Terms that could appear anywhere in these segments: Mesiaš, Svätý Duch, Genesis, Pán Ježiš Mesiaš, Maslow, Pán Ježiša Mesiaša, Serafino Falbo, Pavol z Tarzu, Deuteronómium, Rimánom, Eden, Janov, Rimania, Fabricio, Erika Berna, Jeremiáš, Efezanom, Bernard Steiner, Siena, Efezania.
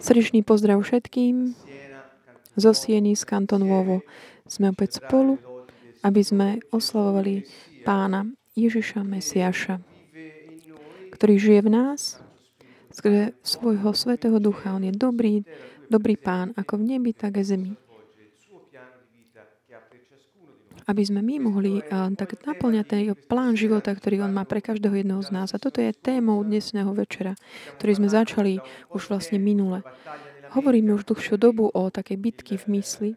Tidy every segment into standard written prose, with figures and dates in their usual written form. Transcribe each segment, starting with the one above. Srdečný pozdrav všetkým zo Sieny, z Kanton Vovo. Sme opäť spolu, aby sme oslavovali Pána Ježiša Mesiaša, ktorý žije v nás skrze svojho Svätého Ducha. On je dobrý, dobrý Pán, ako v nebi, tak aj zemi. Aby sme my mohli tak naplňať ten plán života, ktorý on má pre každého jedného z nás. A toto je témou dnesného večera, ktorý sme začali už vlastne minule. Hovoríme už dlhšiu dobu o takej bitke v mysli.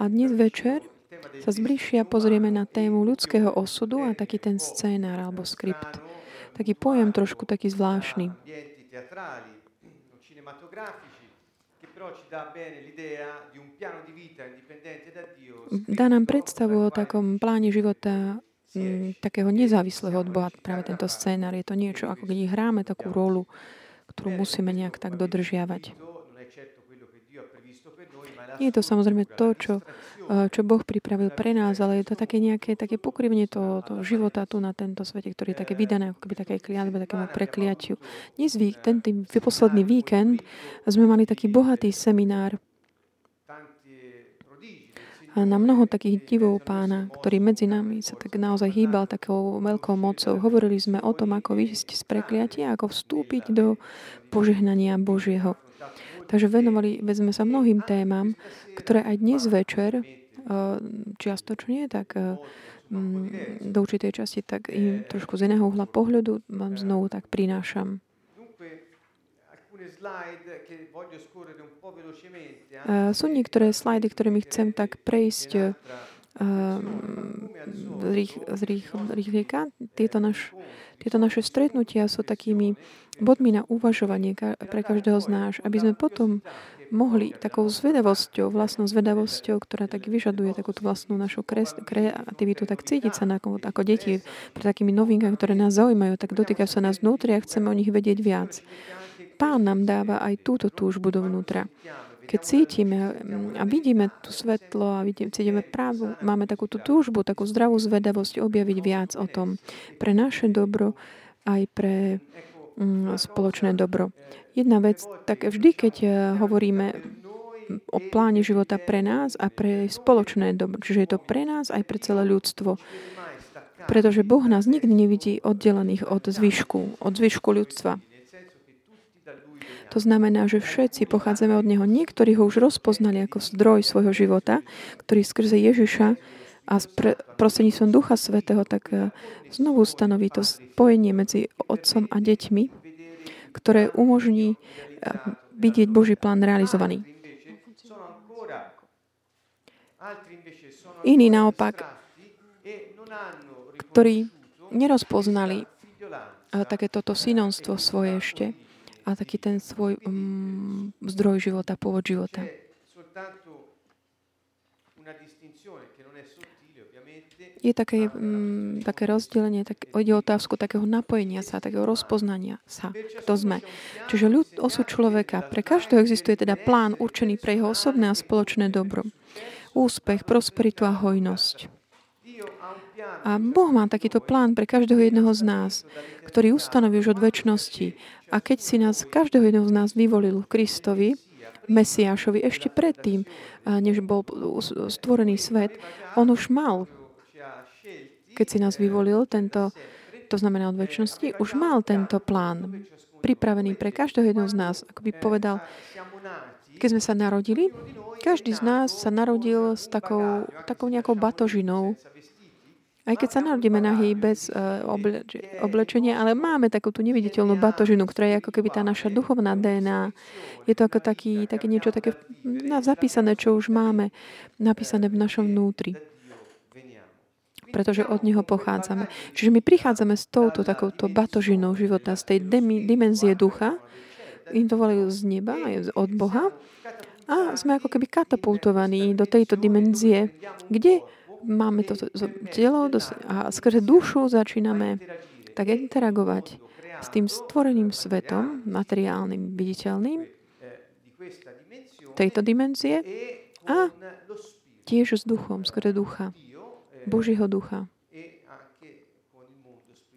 A dnes večer sa zbližšia pozrieme na tému ľudského osudu a taký ten scénár alebo skript. Taký pojem trošku taký zvláštny. Dá nám predstavu o takom pláne života takého nezávislého od Boha. Práve tento scénár je to niečo, ako keď hráme takú rolu, ktorú musíme nejak tak dodržiavať. Nie je to samozrejme to, čo Boh pripravil pre nás, ale je to také nejaké také pokrivenie toho života tu na tento svete, ktorý je také vydané, ako keby také kliatbe, takému prekliatiu. Dnes, tento posledný víkend, sme mali taký bohatý seminár na mnoho takých divov Pána, ktorý medzi nami sa tak naozaj hýbal takou veľkou mocou. Hovorili sme o tom, ako vyjsť z prekliatia, ako vstúpiť do požehnania Božieho. Takže venovali sme sa mnohým témam, ktoré aj dnes večer, čiastočne, tak do určitej časti, tak im trošku z iného uhla pohľadu vám znovu tak prinášam. Sú niektoré slajdy, ktorými chcem tak prejsť rýchlika. Tieto naše stretnutia sú takými bodmi na uvažovanie pre každého z nás, aby sme potom mohli takou zvedavosťou, vlastnou zvedavosťou, ktorá tak vyžaduje takúto vlastnú našu kreativitu, tak cítiť sa ako deti pre takými novinkami, ktoré nás zaujímajú, tak dotýkajú sa nás vnútri a chceme o nich vedieť viac. Pán nám dáva aj túto túžbu dovnútra. Keď cítime a vidíme tu svetlo a cítime pravdu, máme takúto túžbu, takú zdravú zvedavosť objaviť viac o tom pre naše dobro aj pre spoločné dobro. Jedna vec, tak vždy, keď hovoríme o pláne života pre nás a pre spoločné dobro, čiže je to pre nás aj pre celé ľudstvo, pretože Boh nás nikdy nevidí oddelených od zvyšku ľudstva. To znamená, že všetci pochádzame od Neho. Niektorí Ho už rozpoznali ako zdroj svojho života, ktorý skrze Ježiša a prostredníctvom Ducha Svätého tak znovu stanoví to spojenie medzi otcom a deťmi, ktoré umožní vidieť Boží plán realizovaný. Iní naopak, ktorí nerozpoznali takéto synonstvo svoje ešte, a taký ten svoj zdroj života, pôvod života. Je také rozdelenie, ide o otázku takého napojenia sa, takého rozpoznania sa, kto sme. Čiže osud človeka. Pre každého existuje teda plán určený pre jeho osobné a spoločné dobro. Úspech, prosperitu a hojnosť. A Boh má takýto plán pre každého jedného z nás, ktorý ustanoví už od večnosti. A keď si nás, každého jedného z nás vyvolil Kristovi, Mesiášovi, ešte predtým, než bol stvorený svet, on už mal, keď si nás vyvolil, tento, to znamená od večnosti, už mal tento plán pripravený pre každého jedného z nás. Ako by povedal, keď sme sa narodili, každý z nás sa narodil s takou nejakou batožinou. Aj keď sa narodíme nahý bez oblečenia, ale máme takú tú neviditeľnú batožinu, ktorá je ako keby tá naša duchovná DNA. Je to ako také niečo také zapísané, čo už máme napísané v našom vnútri. Pretože od neho pochádzame. Čiže my prichádzame s touto takouto batožinou života, z tej dimenzie ducha, im to volajú z neba, od Boha, a sme ako keby katapultovaní do tejto dimenzie, kde máme to telo a skrze dušu začíname tak interagovať s tým stvoreným svetom, materiálnym, viditeľným, tejto dimenzie a tiež s duchom, skrze ducha, Božieho ducha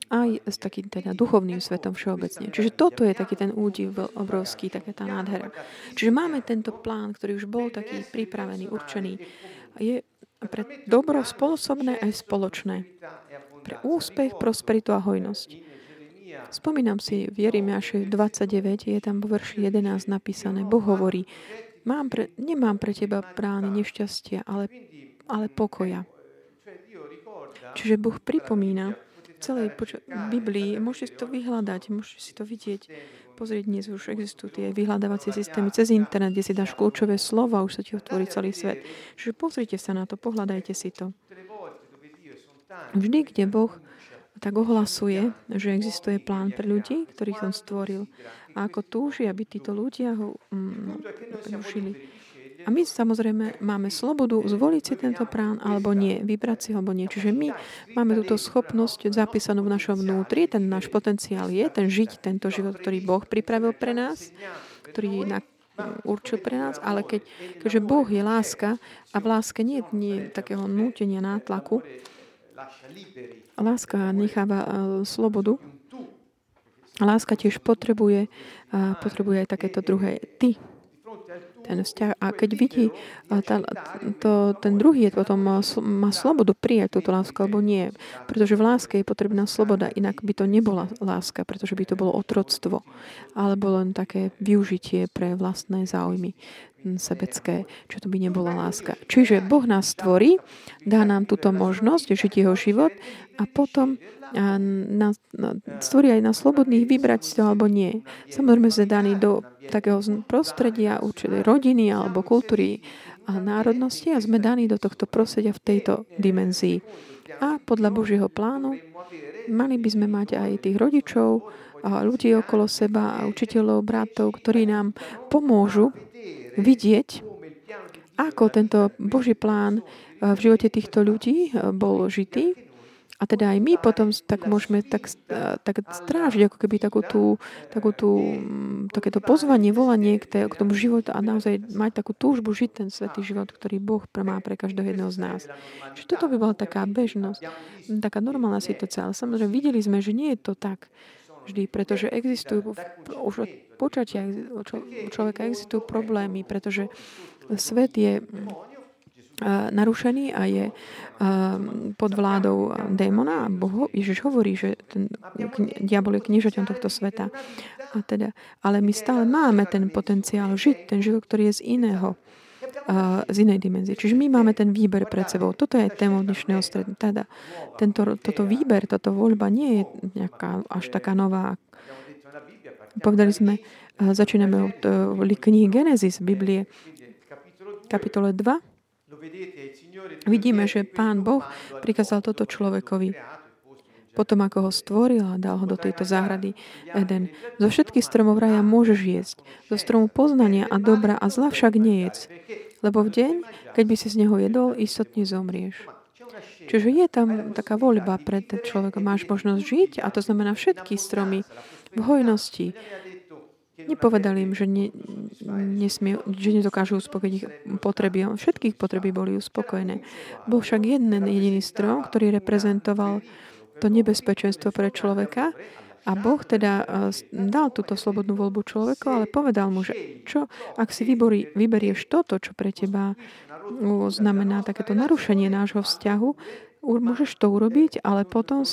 aj s takým teda duchovným svetom všeobecne. Čiže toto je taký ten údiv obrovský, taká tá nádhera. Čiže máme tento plán, ktorý už bol taký pripravený, určený. Je pre dobro spoločné aj spoločné. Pre úspech, prosperitu a hojnosť. Spomínam si v Jeremiáši 29, je tam vo verši 11 napísané. Boh hovorí, nemám pre teba brány nešťastia, ale pokoja. Čiže Boh pripomína v celej Biblii, môžete si to vyhľadať, môžete si to vidieť, pozrieť, dnes už existujú tie vyhľadávacie systémy cez internet, kde si dáš kľúčové slova, už sa ti otvorí celý svet. Čiže pozrite sa na to, pohľadajte si to. Vždy, kde Boh tak ohlasuje, že existuje plán pre ľudí, ktorých on stvoril. A ako túži, aby títo ľudia ho rušili. A my samozrejme máme slobodu zvoliť si tento plán alebo nie, vybrať si ho alebo nie. Čiže my máme túto schopnosť zapísanú v našom vnútri, ten náš potenciál je, ten žiť tento život, ktorý Boh pripravil pre nás, ktorý určil pre nás, ale keďže Boh je láska a v láske nie je takého nútenia, nátlaku, láska necháva slobodu. Láska tiež potrebuje aj takéto druhé ty. Ten vzťah. A keď vidí, ten druhý je potom má slobodu prijať túto lásku, alebo nie. Pretože v láske je potrebná sloboda, inak by to nebola láska, pretože by to bolo otroctvo. Alebo len také využitie pre vlastné záujmy sebecké, čo to by nebola láska. Čiže Boh nás stvorí, dá nám túto možnosť žiť jeho život a potom nás stvorí aj na slobodných vybrať si to alebo nie. Samozrejme sme daní do takého prostredia, určitej rodiny alebo kultúry a národnosti a sme daní do tohto prostredia v tejto dimenzii. A podľa Božieho plánu mali by sme mať aj tých rodičov a ľudí okolo seba a učiteľov, bratov, ktorí nám pomôžu vidieť, ako tento Boží plán v živote týchto ľudí bol žitý. A teda aj my potom tak môžeme tak strážiť, ako keby takéto pozvanie, volanie k tomu životu a naozaj mať takú túžbu žiť ten svätý život, ktorý Boh má pre každého jedného z nás. Čiže toto by bola taká bežnosť, taká normálna situácia. Ale samozrejme, videli sme, že nie je to tak vždy, pretože existujú už od počatia človeka existujú problémy, pretože svet je narušený a je pod vládou démona. Ježiš hovorí, že ten diabol je kniežaťom tohto sveta. A teda, ale my stále máme ten potenciál žiť, ten život, ktorý je z inej dimenzie. Čiže my máme ten výber pred sebou. Toto je téma dnešného stredu. Teda toto výber, táto voľba nie je nejaká až taká nová. Povedali sme, začíname od knihy Genesis, Biblie, kapitole 2. Vidíme, že Pán Boh prikázal toto človekovi. Potom, ako ho stvoril a dal ho do tejto záhrady Eden. Zo všetkých stromov raja môžeš jesť. Zo stromu poznania a dobra a zla však nejedz. Lebo v deň, keď by si z neho jedol, istotne zomrieš. Čiže je tam taká voľba pre ten človek. Máš možnosť žiť a to znamená všetky stromy v hojnosti. Nepovedal im, že nedokážu uspokojiť ich potreby. Všetkých potreby boli uspokojené. Bol však jeden jediný strom, ktorý reprezentoval to nebezpečenstvo pre človeka a Boh teda dal túto slobodnú voľbu človeku, ale povedal mu, že ak si vyberieš toto, čo pre teba znamená takéto narušenie nášho vzťahu, môžeš to urobiť, ale potom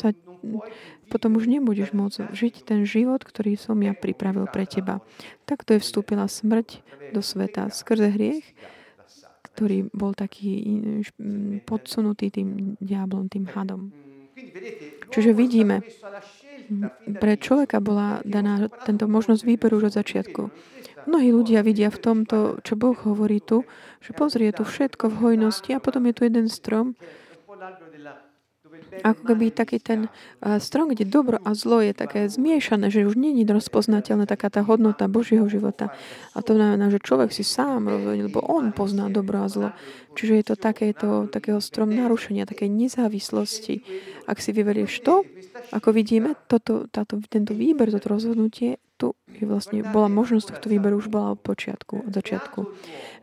už nebudeš môcť žiť ten život, ktorý som ja pripravil pre teba. Takto je vstúpila smrť do sveta skrze hriech, ktorý bol taký podsunutý tým diablom, tým hadom. Čiže vidíme, pre človeka bola daná tento možnosť výberu už od začiatku. Mnohí ľudia vidia v tomto, čo Boh hovorí tu, že pozrie tu všetko v hojnosti a potom je tu jeden strom, ako keby taký ten strom, kde dobro a zlo je také zmiešané, že už nie je rozpoznateľná taká tá hodnota Božieho života. A to znamená, že človek si sám rozhodne, lebo on pozná dobro a zlo. Čiže je to takého strom narušenia, takej nezávislosti. Ak si vyberieš to, ako vidíme, tento výber, toto rozhodnutie, tu vlastne bola možnosť tohto výberu už bola od začiatku.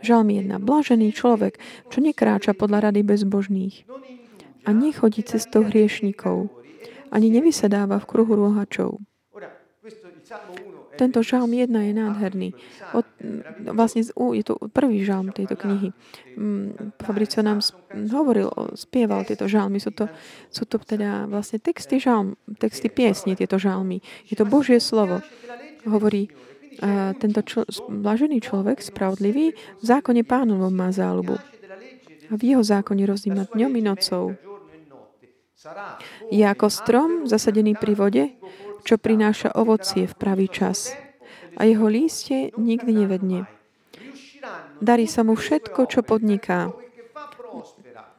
Žalm 1. Blažený človek, čo nekráča podľa rady bezbožných a nechodí cestou hriešnikov, ani nevysedáva v kruhu rohačov. Tento žalm 1 je nádherný. Vlastne je to prvý žalm tejto knihy. Fabricio nám hovoril, spieval tieto žalmy. Sú to teda vlastne texty žalm, texty piesne tieto žalmy. Je to Božie slovo. Hovorí, tento blažený človek, spravodlivý, v zákone Pánovom má záľubu. A v jeho zákone rozjíma dňom i nocou. Je ako strom zasadený pri vode, čo prináša ovocie v pravý čas. A jeho lístie nikdy nevedne. Darí sa mu všetko, čo podniká.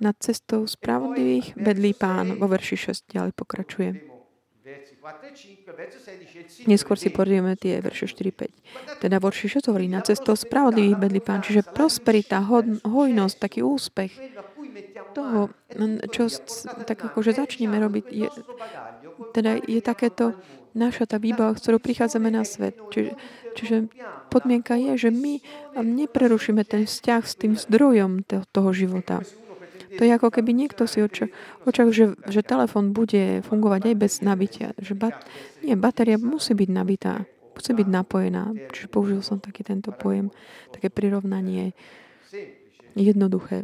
Nad cestou spravodlivých bedlí Pán. Vo verši 6 ďalej pokračuje. Neskôr si porieme tie verše 4-5. Teda verši 6 hovorí, nad cestou spravodlivých bedlí Pán. Čiže prosperita, hojnosť, taký úspech. Toho, čo tak akože začneme robiť, je takéto naša tá výbava, ktorú prichádzame na svet. Čiže podmienka je, že my neprerušíme ten vzťah s tým zdrojom toho života. To je ako keby niekto si očakal, že telefon bude fungovať aj bez nabitia. Že batéria musí byť nabitá, musí byť napojená. Čiže použil som taký tento pojem, také prirovnanie jednoduché,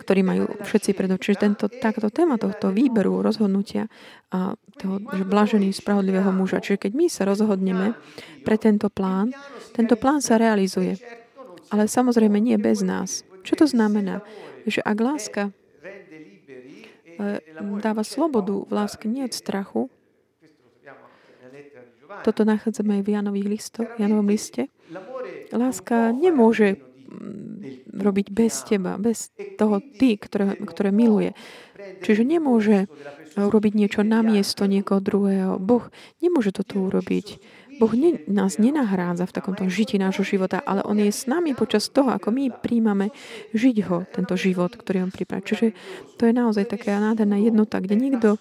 ktorí majú všetci pred očami. Čiže táto téma tohto výberu, rozhodnutia a toho, že blažený spravodlivého muža. Čiže keď my sa rozhodneme pre tento plán sa realizuje. Ale samozrejme nie bez nás. Čo to znamená? Že ak láska dáva slobodu, v láske nie je strachu. Toto nachádzame aj v Janovom liste. Láska nemôže robiť bez teba, bez toho ty, ktoré miluje. Čiže nemôže urobiť niečo namiesto niekoho druhého. Boh nemôže toto urobiť. Boh nás nenahrádza v takomto žití nášho života, ale On je s nami počas toho, ako my príjmame žiť ho, tento život, ktorý On pripraví. Čiže to je naozaj taká nádherná jednota, kde nikto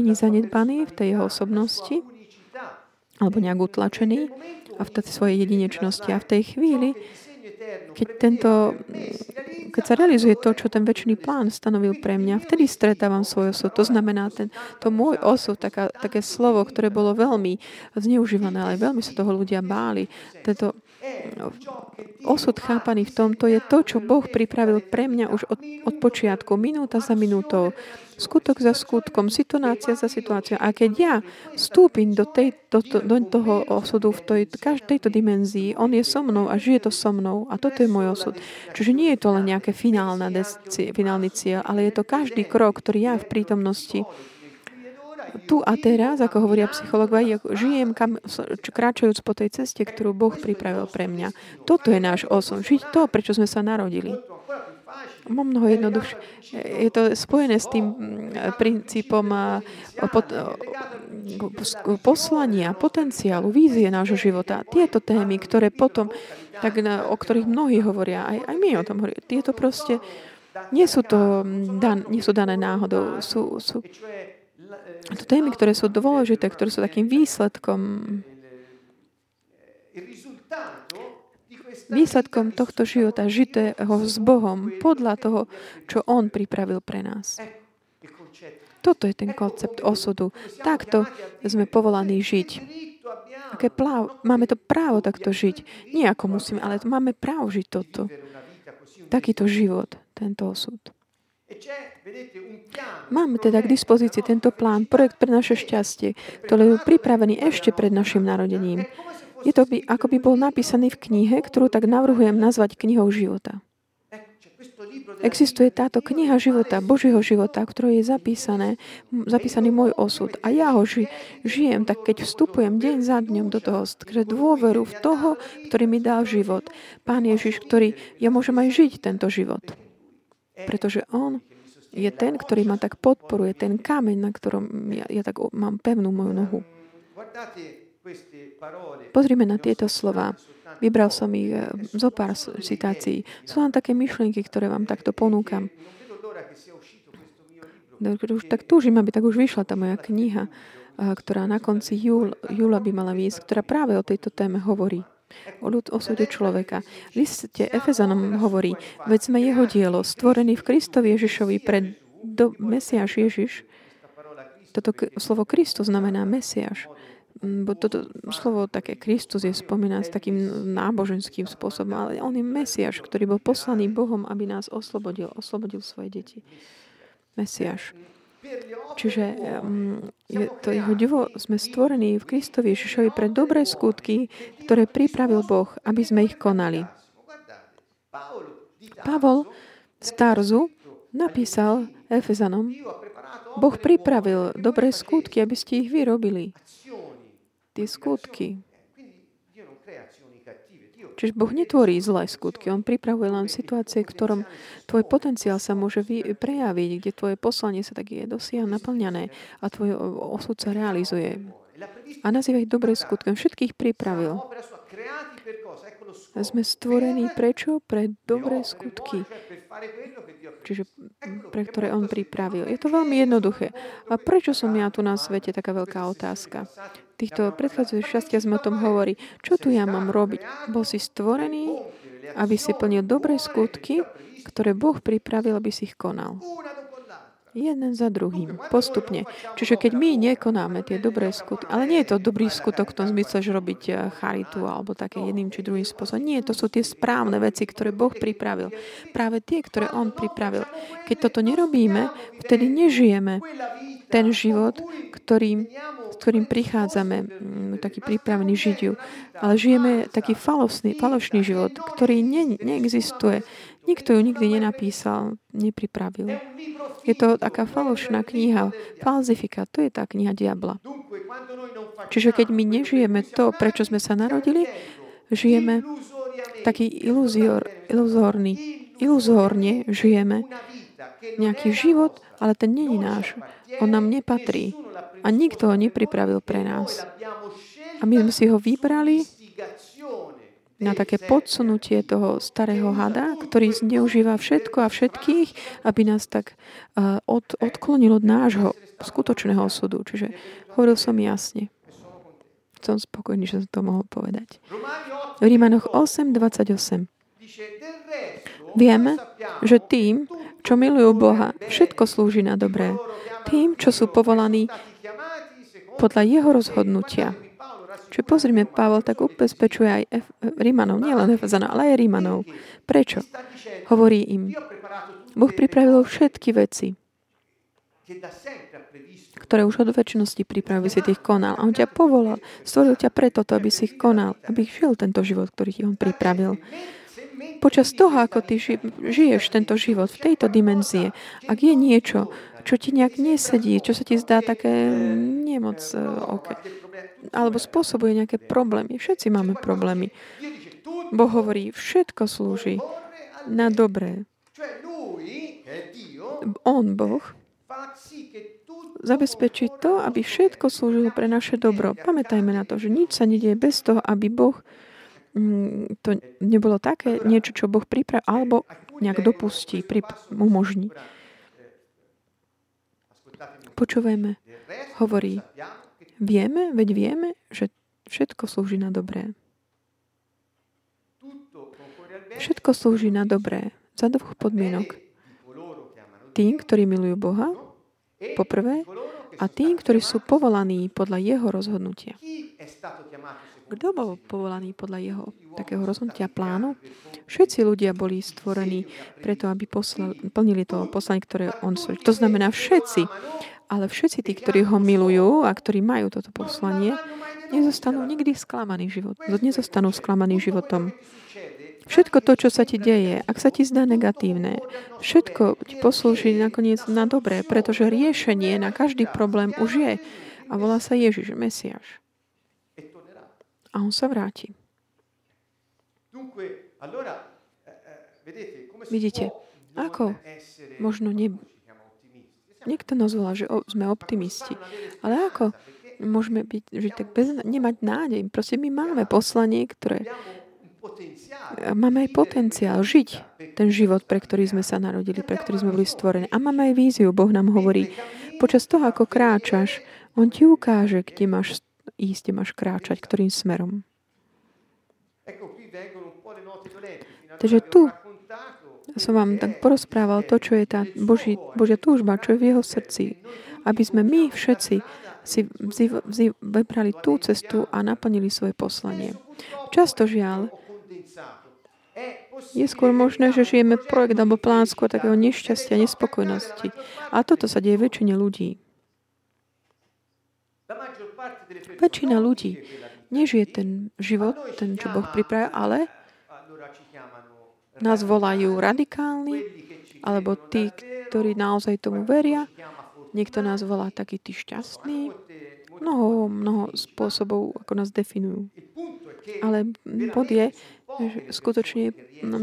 nie je zanedbaný v tej jeho osobnosti alebo nejak utlačený a v tej svojej jedinečnosti. A v tej chvíli keď sa realizuje to, čo ten večný plán stanovil pre mňa, vtedy stretávam svoj osud. To znamená, to môj osud, také slovo, ktoré bolo veľmi zneužívané, ale veľmi sa toho ľudia báli. Tento osud chápaný v tomto je to, čo Boh pripravil pre mňa už od počiatku, minúta za minútou, skutok za skutkom, situácia za situáciou. A keď ja vstúpim do toho osudu v každejto dimenzii, On je so mnou a žije to so mnou. A toto je môj osud. Čiže nie je to len nejaký finálny cieľ, ale je to každý krok, ktorý ja v prítomnosti tu a teraz, ako hovoria psychológovia, žijem kráčajúc po tej ceste, ktorú Boh pripravil pre mňa. Toto je náš osud. Žiť to, prečo sme sa narodili. Mám mnoho jednoduchšie. Je to spojené s tým princípom poslania, potenciálu, vízie nášho života. Tieto témy, ktoré potom, o ktorých mnohí hovoria, aj my o tom hovoríme, tieto proste nie sú dané náhodou. Sú to témy, ktoré sú dôležité, ktoré sú takým výsledkom tohto života, žitého s Bohom, podľa toho, čo On pripravil pre nás. Toto je ten koncept osudu. Takto sme povolaní žiť. Máme to právo takto žiť. Nie ako musíme, ale máme právo žiť toto. Takýto život, tento osud. Máme teda k dispozícii tento plán, projekt pre naše šťastie, ktorý je pripravený ešte pred našim narodením. Je to ako by bol napísaný v knihe, ktorú tak navrhujem nazvať knihou života. Existuje táto kniha života, Božieho života, v ktorej je zapísaný môj osud. A ja ho žijem, tak keď vstupujem deň za dňom do toho, skrze dôveru v toho, ktorý mi dal život. Pán Ježiš, ktorý ja môžem aj žiť tento život. Pretože On je ten, ktorý ma tak podporuje, ten kameň, na ktorom ja tak mám pevnú moju nohu. Pozrime na tieto slova. Vybral som ich zo pár citácií. Sú tam také myšlienky, ktoré vám takto ponúkam. Už tak túžim, aby tak už vyšla tá moja kniha, ktorá na konci júla by mala výjsť, ktorá práve o tejto téme hovorí. O osude človeka. V liste Efezanom hovorí, veď sme jeho dielo, stvorený v Kristovi Ježišovi pred Mesiaš Ježiš. Toto slovo Kristus znamená Mesiáš. Bo toto slovo také Kristus je spomínané s takým náboženským spôsobom, ale on je Mesiáš, ktorý bol poslaný Bohom, aby nás oslobodil, oslobodil svoje deti. Mesiáš. Čiže je to jeho divo, sme stvorení v Kristovi Ježišovi pre dobré skutky, ktoré pripravil Boh, aby sme ich konali. Pavol z Tarzu napísal Efezanom, Boh pripravil dobré skutky, aby ste ich vyrobili. Tie skutky. Čiže Boh netvorí zlé skutky. On pripravuje len situácie, v ktorom tvoj potenciál sa môže prejaviť, kde tvoje poslanie sa tak je dosiaľ naplňané a tvoj osud sa realizuje. A nazýva ich dobrým skutkom. Všetkých pripravil. A sme stvorení prečo? Pre dobré skutky. Čiže pre ktoré on pripravil. Je to veľmi jednoduché. A prečo som ja tu na svete? Taká veľká otázka. Týchto predchádzajúcich šťastia sme o tom hovorí. Čo tu ja mám robiť? Bol si stvorený, aby si plnil dobré skutky, ktoré Boh pripravil, aby si ich konal. Jeden za druhým. Postupne. Čiže keď my nekonáme tie dobré skutky, ale nie je to dobrý skutok v tom zmysle, že robiť charitu alebo také jedným či druhým spôsobom. Nie, to sú tie správne veci, ktoré Boh pripravil. Práve tie, ktoré On pripravil. Keď toto nerobíme, vtedy nežijeme ten život, ktorým prichádzame, taký pripravený židiu. Ale žijeme taký falošný život, ktorý neexistuje. Nikto ju nikdy nenapísal, nepripravil. Je to taká falošná kniha, falzifikát, to je tá kniha diabla. Čiže keď my nežijeme to, prečo sme sa narodili, žijeme taký iluzórne žijeme nejaký život, ale ten nie je náš. On nám nepatrí. A nikto ho nepripravil pre nás. A my sme si ho vybrali na také podsunutie toho starého hada, ktorý zneužíva všetko a všetkých, aby nás tak odklonil od nášho skutočného osudu. Čiže hovoril som jasne. Som spokojný, že som to mohol povedať. V Rimánoch 8:28 vieme, že tým, čo milujú Boha, všetko slúži na dobré. Tým, čo sú povolaní podľa jeho rozhodnutia. Čiže pozrime, Pavol tak ubezpečuje aj Rimanov, nielen Efezanov, ale aj Rimanov. Prečo? Hovorí im, Boh pripravil všetky veci, ktoré už od väčšnosti pripravil, aby si ich konal. A on ťa povolal, stvoril ťa preto, aby si ich konal, aby žil tento život, ktorý ti on pripravil. Počas toho, ako ty žiješ tento život v tejto dimenzie, ak je niečo, čo ti nejak nesedí, čo sa ti zdá také nemoc, alebo spôsobuje nejaké problémy. Všetci máme problémy. Boh hovorí, všetko slúži na dobré. On, Boh, zabezpečí to, aby všetko slúžilo pre naše dobro. Pamätajme na to, že nič sa nedieje bez toho, aby Boh to nebolo také niečo, čo Boh pripraví, alebo nejak dopustí, umožní. Počúvajme, hovorí, vieme, že všetko slúži na dobré. Všetko slúži na dobré za dvoch podmienok. Tým, ktorí milujú Boha, poprvé, a tým, ktorí sú povolaní podľa jeho rozhodnutia. Kto bol povolaný podľa jeho takého rozhodnutia plánu? Všetci ľudia boli stvorení preto, aby plnili to poslanie, ktoré on stvoril. To znamená všetci. Ale všetci tí, ktorí ho milujú a ktorí majú toto poslanie, nezostanú nikdy sklamaný život. Nezostanú sklamaný životom. Všetko to, čo sa ti deje, ak sa ti zdá negatívne, všetko ti poslúži nakoniec na dobré, pretože riešenie na každý problém už je. A volá sa Ježiš, Mesiáš. A on sa vráti. Vidíte, ako možno niekto nás volá, že sme optimisti. Ale ako môžeme byť, že tak nemať nádej? Proste my máme poslanie, ktoré máme aj potenciál žiť ten život, pre ktorý sme sa narodili, pre ktorý sme boli stvorení. A máme aj víziu. Boh nám hovorí, počas toho, ako kráčaš, on ti ukáže, kde máš ísť, máš kráčať, ktorým smerom. Takže tu som vám tak porozprával to, čo je tá Božia túžba, čo je v jeho srdci. Aby sme my všetci si vybrali tú cestu a naplnili svoje poslanie. Často žiaľ, je skôr možné, že žijeme projekt alebo plán skôr takého nešťastia, nespokojnosti. A toto sa deje väčšine ľudí. Väčšina ľudí nežije ten život, ten, čo Boh pripravil, ale nás volajú radikálni, alebo tí, ktorí naozaj tomu veria. Niekto nás volá taký tí šťastný. Mnoho spôsobov, ako nás definujú. Ale bod je, že skutočne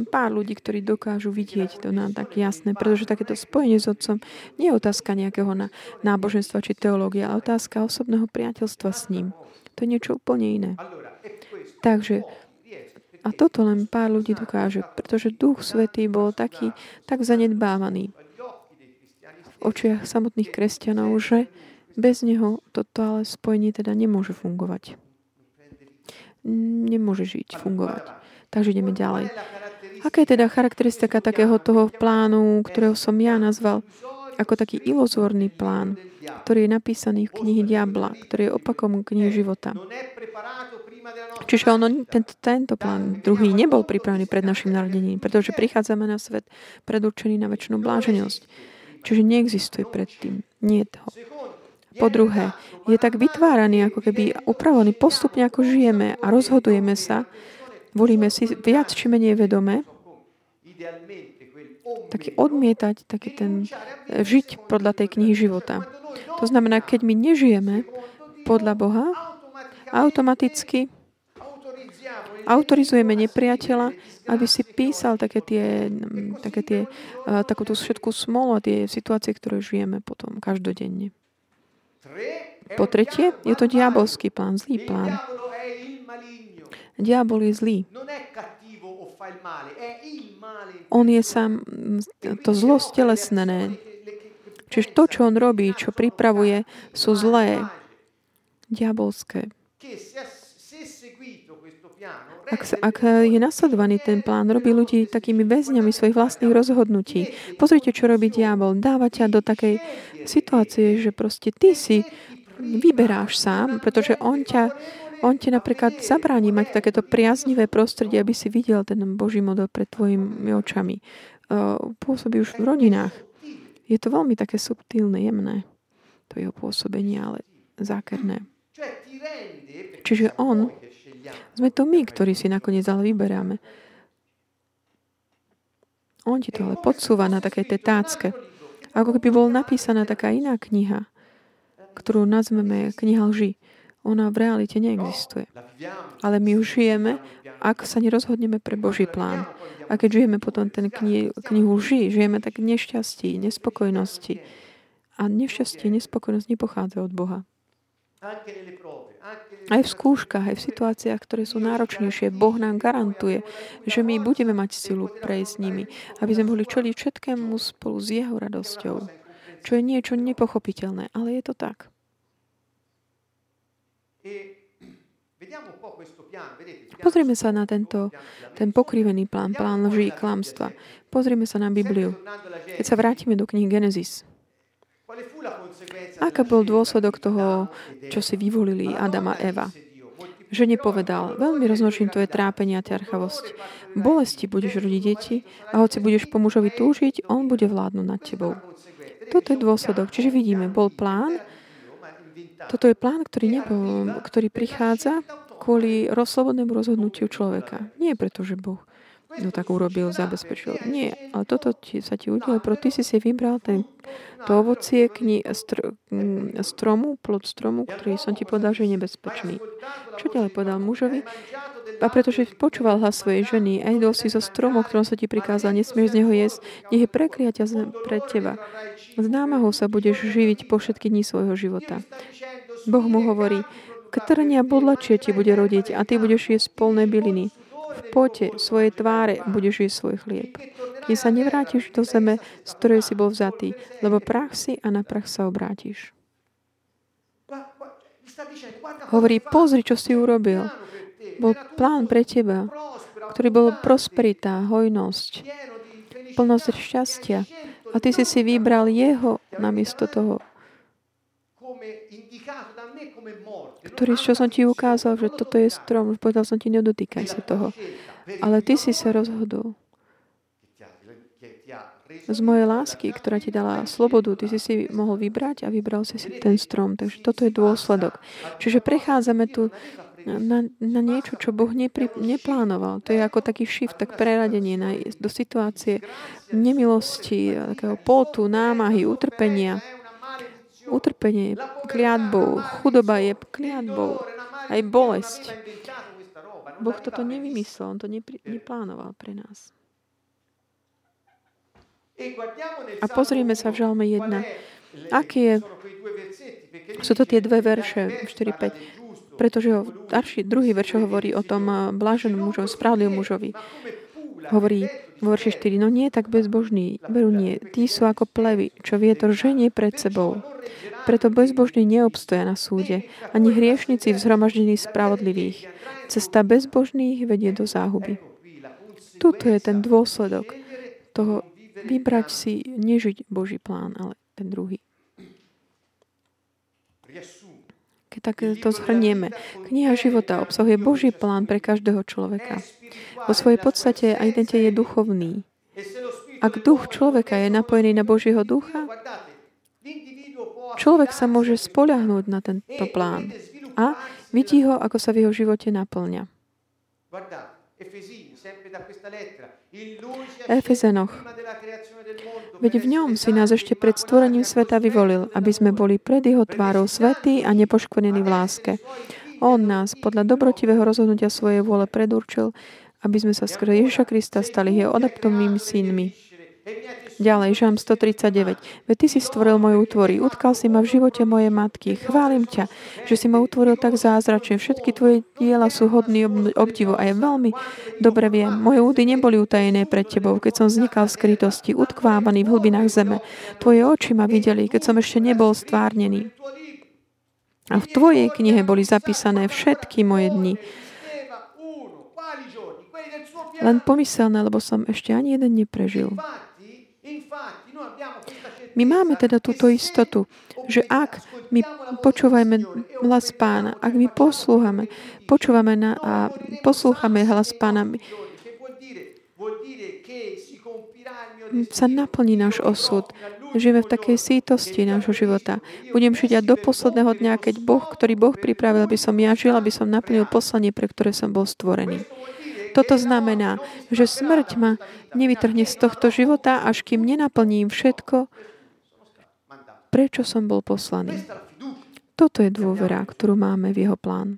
pár ľudí, ktorí dokážu vidieť to nám tak jasné, pretože takéto spojenie s Otcom nie je otázka nejakého náboženstva či teológie, ale otázka osobného priateľstva s ním. To je niečo úplne iné. Takže a toto len pár ľudí dokáže, pretože Duch Svätý bol taký, tak zanedbávaný v očiach samotných kresťanov, že bez neho toto ale spojenie teda nemôže fungovať. Nemôže žiť, fungovať. Takže ideme ďalej. Aká je teda charakteristika takého toho plánu, ktorého som ja nazval ako taký iluzórny plán, ktorý je napísaný v knihe Diabla, ktorý je opakom knihy života. Čiže tento plán druhý nebol pripravený pred našim narodením, pretože prichádzame na svet predurčený na väčšinu bláženosť. Čiže neexistuje predtým. Nie je toho. Po druhé, je tak vytváraný, ako keby upravovaný postupne, ako žijeme a rozhodujeme sa, volíme si viac či menej vedome, taký odmietať, taký ten žiť podľa tej knihy života. To znamená, keď my nežijeme podľa Boha, automaticky autorizujeme nepriateľa, aby si písal také tie takúto všetku smolu a tie situácie, ktoré žijeme potom každodenne. Po tretie, je to diabolský plán, zlý plán. Diabol je zlý. On je sám to zlo stelesnené. Čiže to, čo on robí, čo pripravuje, sú zlé, diabolské. Ak je nasledovaný ten plán, robí ľudí takými väzňami svojich vlastných rozhodnutí. Pozrite, čo robí diabol. Dáva ťa do takej situácie, že proste ty si vyberáš sám, pretože on ti napríklad zabráni mať takéto priaznivé prostredie, aby si videl ten Boží model pred tvojimi očami. Pôsobí už v rodinách. Je to veľmi také subtilné, jemné. To jeho pôsobenie, ale zákerné. Čiže on sme to my, ktorí si nakoniec ale vyberáme. On ti to ale podsúva na takej tej tácke. Ako keby bol napísaná taká iná kniha, ktorú nazveme kniha lži. Ona v realite neexistuje. Ale my už žijeme, ak sa nerozhodneme pre Boží plán. A keď žijeme potom ten knihu lži, žijeme tak nešťastí, nespokojnosti. A nešťastie, nespokojnosť nepochádza od Boha. Aj v skúškach, aj v situáciách, ktoré sú náročnejšie, Boh nám garantuje, že my budeme mať silu prejsť s nimi, aby sme mohli čeliť všetkému spolu s jeho radosťou, čo je niečo nepochopiteľné, ale je to tak. Pozrime sa na ten pokrivený plán lží, klamstva. Pozrime sa na Bibliu. Keď sa vrátime do knihy Genesis, aká bol dôsledok toho, čo si vyvolili Adam a Eva? Že nepovedal, veľmi roznočím tvoje trápenie a ťarchavosť. Bolesti budeš rodiť deti a hoci budeš po mužovi túžiť, on bude vládnuť nad tebou. Toto je dôsledok. Čiže vidíme, bol plán. Toto je plán, ktorý prichádza kvôli slobodnému rozhodnutiu človeka. Nie preto, že Boh no tak urobil, zabezpečil. Nie, ale toto sa ti udialo, preto ty si vybral to ovocie stromu, plod stromu, ktorý som ti povedal, že je nebezpečný. Čo ďalej povedal mužovi? A pretože počúval hlas svojej ženy, a jedol si zo stromu, ktorom sa ti prikázal, nesmieš z neho jesť, nech je prekliatia pre teba. S námahou sa budeš živiť po všetky dní svojho života. Boh mu hovorí, ktrnia bodlačie ti bude rodiť a ty budeš jesť polné byliny. V pote svojej tváre budeš jesť svoj chlieb. Keď sa nevrátiš do zeme, z ktorej si bol vzatý, lebo prach si a na prach sa obrátiš. Hovorí, pozri, čo si urobil. Bol plán pre teba, ktorý bol prosperita, hojnosť, plnosť šťastia. A ty si si vybral jeho namiesto toho, ktorý, čo som ti ukázal, že toto je strom, že povedal som ti, nedotýkaj sa toho. Ale ty si sa rozhodol z mojej lásky, ktorá ti dala slobodu, ty si si mohol vybrať a vybral si ten strom. Takže toto je dôsledok. Čiže prechádzame tu na niečo, čo Boh neplánoval. To je ako taký shift, tak preradenie do situácie nemilosti, takého pótu, námahy, utrpenia. Utrpenie je kliatbou, chudoba je kliatbou, aj bolesť. Boh toto nevymyslel, on to neplánoval pre nás. A pozrime sa v Žalme 1. Sú to tie dve verše, 4-5, pretože druhý verš hovorí o tom bláženom mužovi, spravodlivom mužovi. Hovorí vo verši 4, no nie tak bezbožný, veru nie, tí sú ako plevy, čo vietor ženie pred sebou. Preto bezbožný neobstoja na súde, ani hriešnici v zhromaždení spravodlivých. Cesta bezbožných vedie do záhuby. Tuto je ten dôsledok toho vybrať si, nežiť Boží plán, ale ten druhý. Keď tak to zhrnieme. Kniha života obsahuje Boží plán pre každého človeka. Vo svojej podstate a identite je duchovný. Ak duch človeka je napojený na Božieho ducha, človek sa môže spoľahnúť na tento plán a vidí ho, ako sa v jeho živote naplňa. Efezanoch. Veď v ňom si nás ešte pred stvorením sveta vyvolil, aby sme boli pred jeho tvárou svätí a nepoškvrnení v láske. On nás podľa dobrotivého rozhodnutia svojej vôle predurčil, aby sme sa skrze Ježiša Krista stali jeho adoptívnymi synmi. Ďalej, Žalm 139. Veď ty si stvoril moje útvory, utkal si ma v živote mojej matky. Chválim ťa, že si ma utvoril tak zázračne. Všetky tvoje diela sú hodný obdivu a je veľmi dobre viem. Moje údy neboli utajené pred tebou, keď som vznikal v skrytosti, utkvávaný v hlbinách zeme. Tvoje oči ma videli, keď som ešte nebol stvárnený. A v tvojej knihe boli zapísané všetky moje dni. Len pomyselné, lebo som ešte ani jeden neprežil. My máme teda túto istotu, že ak my počúvame hlas Pána, ak my poslúchame hlas Pána, sa naplní náš osud. Žijeme v takej sítosti nášho života. Budem žiť aj do posledného dňa, keď Boh, ktorý Boh pripravil, aby som ja žil, aby som naplnil poslanie, pre ktoré som bol stvorený. Toto znamená, že smrť ma nevytrhne z tohto života, až kým nenaplním všetko, prečo som bol poslaný. Toto je dôvera, ktorú máme v jeho plán.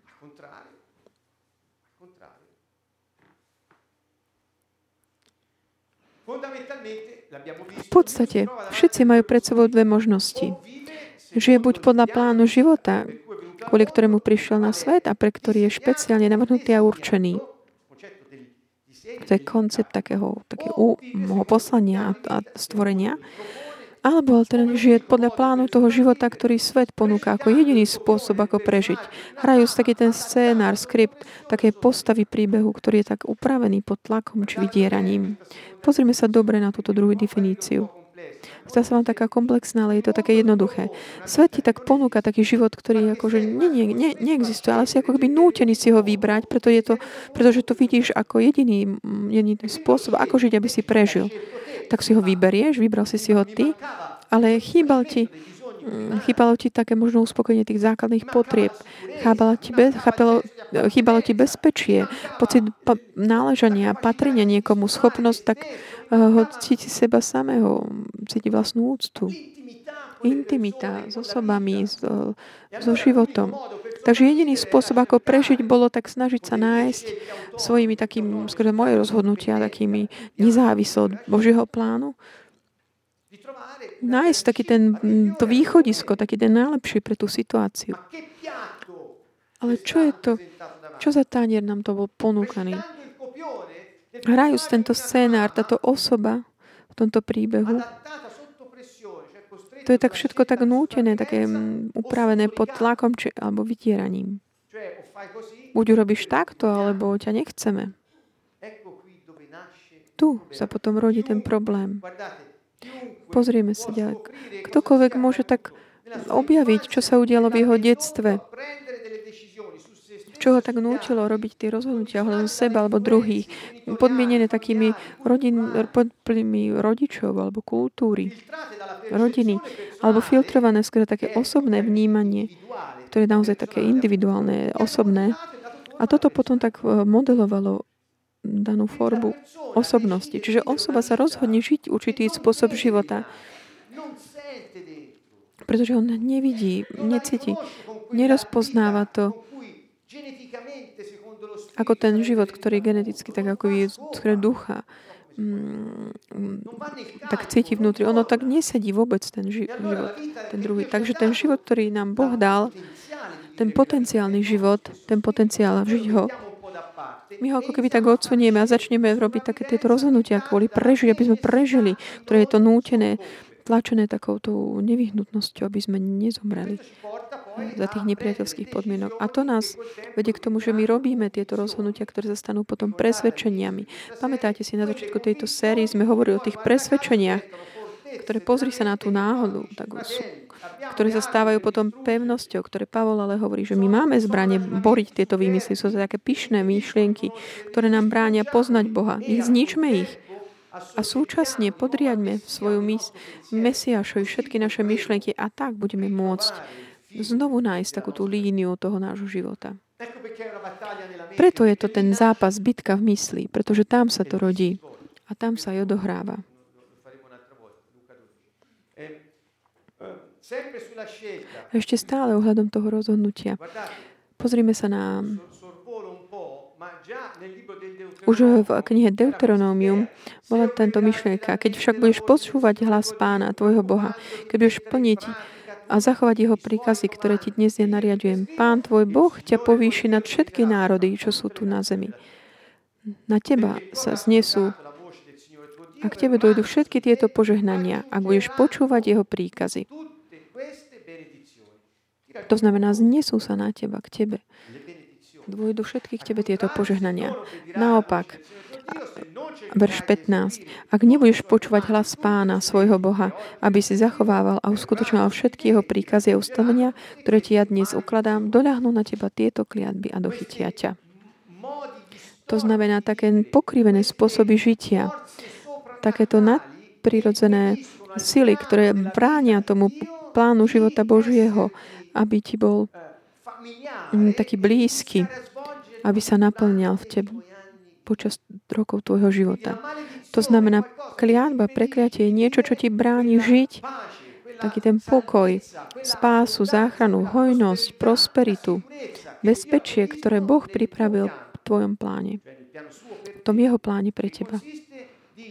V podstate všetci majú pred sebou dve možnosti. Žije buď podľa plánu života, kvôli ktorému prišiel na svet a pre ktorý je špeciálne navrhnutý a určený. To je koncept takého poslania a stvorenia. Alebo žije podľa plánu toho života, ktorý svet ponúka ako jediný spôsob, ako prežiť. Hrajú si taký ten scénár, skript, také postavy príbehu, ktorý je tak upravený pod tlakom či vydieraním. Pozrime sa dobre na túto druhú definíciu. Zdá sa vám taká komplexná, ale je to také jednoduché. Svet ti tak ponúka taký život, ktorý akože neexistuje, ale si ako keby nútený si ho vybrať, pretože to vidíš ako jediný spôsob, ako žiť, aby si prežil. Tak si ho vyberieš, vybral si ho ty, ale chýbalo ti také možno uspokojenie tých základných potrieb. Chýbalo ti bezpečie, pocit náležania, patrenia niekomu, schopnosť tak cíti seba samého, cíti vlastnú úctu. Intimita s osobami, so životom. Takže jediný spôsob, ako prežiť, bolo tak snažiť sa nájsť svojimi takými, skôr moje rozhodnutia, takými nezávislo od Božieho plánu. Nájsť taký to východisko, taký ten najlepší pre tú situáciu. Ale čo je to? Čo za tánier nám to bol ponúkaný? Hrajú si tento scénár, táto osoba v tomto príbehu. To je tak všetko tak nútené, také upravené pod tlakom alebo vytieraním. Buď urobíš takto, alebo ťa nechceme. Tu sa potom rodí ten problém. Pozrieme sa ďalej. Ktokoľvek môže tak objaviť, čo sa udialo v jeho detstve. Čo ho tak nútilo robiť tie rozhodnutia ohľadom seba alebo druhých, podmienené takými podplyvmi rodičov alebo kultúry, rodiny, alebo filtrované skôr také osobné vnímanie, ktoré je naozaj také individuálne, osobné. A toto potom tak modelovalo danú formu osobnosti. Čiže osoba sa rozhodne žiť určitý spôsob života, pretože on nevidí, necíti, nerozpoznáva to, ako ten život, ktorý geneticky, tak ako je skôr ducha, tak cíti vnútri. Ono tak nesedí vôbec ten život, ten druhý. Takže ten život, ktorý nám Boh dal, ten potenciálny život, ten potenciál žiť ho, my ho ako keby tak odsunieme a začneme robiť také tieto rozhodnutia kvôli prežiť, aby sme prežili, ktoré je to nútené, tlačené takouto nevyhnutnosťou, aby sme nezomreli za tých nepriateľských podmienok. A to nás vedie k tomu, že my robíme tieto rozhodnutia, ktoré sa stanú potom presvedčeniami. Pamätáte si, na začiatku tejto série sme hovorili o tých presvedčeniach, ktoré pozri sa na tú náhodu, ktoré sa stávajú potom pevnosťou, ktoré Pavol ale hovorí, že my máme zbranie boriť tieto výmysly. Sú to také pyšné myšlienky, ktoré nám bránia poznať Boha. Zničme ich. A súčasne podriaďme svoju Mesiašovi všetky naše myšlenky a tak budeme môcť znovu nájsť takú tú líniu toho nášho života. Preto je to ten zápas, bitka v mysli, pretože tam sa to rodí a tam sa aj odohráva. Ešte stále ohľadom toho rozhodnutia. Pozrime sa na... Už v knihe Deuteronómium bola táto myšlienka. Keď však budeš počúvať hlas Pána, tvojho Boha, keď budeš plniť a zachovať jeho príkazy, ktoré ti dnes ja nariadujem, Pán tvoj Boh ťa povýši nad všetky národy, čo sú tu na zemi. Na teba sa znesú a k tebe dojdu všetky tieto požehnania, ak budeš počúvať jeho príkazy. To znamená, znesú sa na teba, k tebe. Dôjdu všetkých tebe tieto požehnania. Naopak, verš 15. Ak nebudeš počúvať hlas Pána, svojho Boha, aby si zachovával a uskutočňoval všetky jeho príkazy a ustavenia, ktoré ti ja dnes ukladám, doľahnú na teba tieto kliatby a dochytia ťa. To znamená také pokrivené spôsoby žitia. Takéto nadprirodzené sily, ktoré bránia tomu plánu života Božieho, aby ti bol taký blízky, aby sa naplňal v tebe počas rokov tvojho života. To znamená, kliatba, prekliatie je niečo, čo ti bráni žiť, taký ten pokoj, spásu, záchranu, hojnosť, prosperitu, bezpečie, ktoré Boh pripravil v tvojom pláne, v tom jeho pláne pre teba,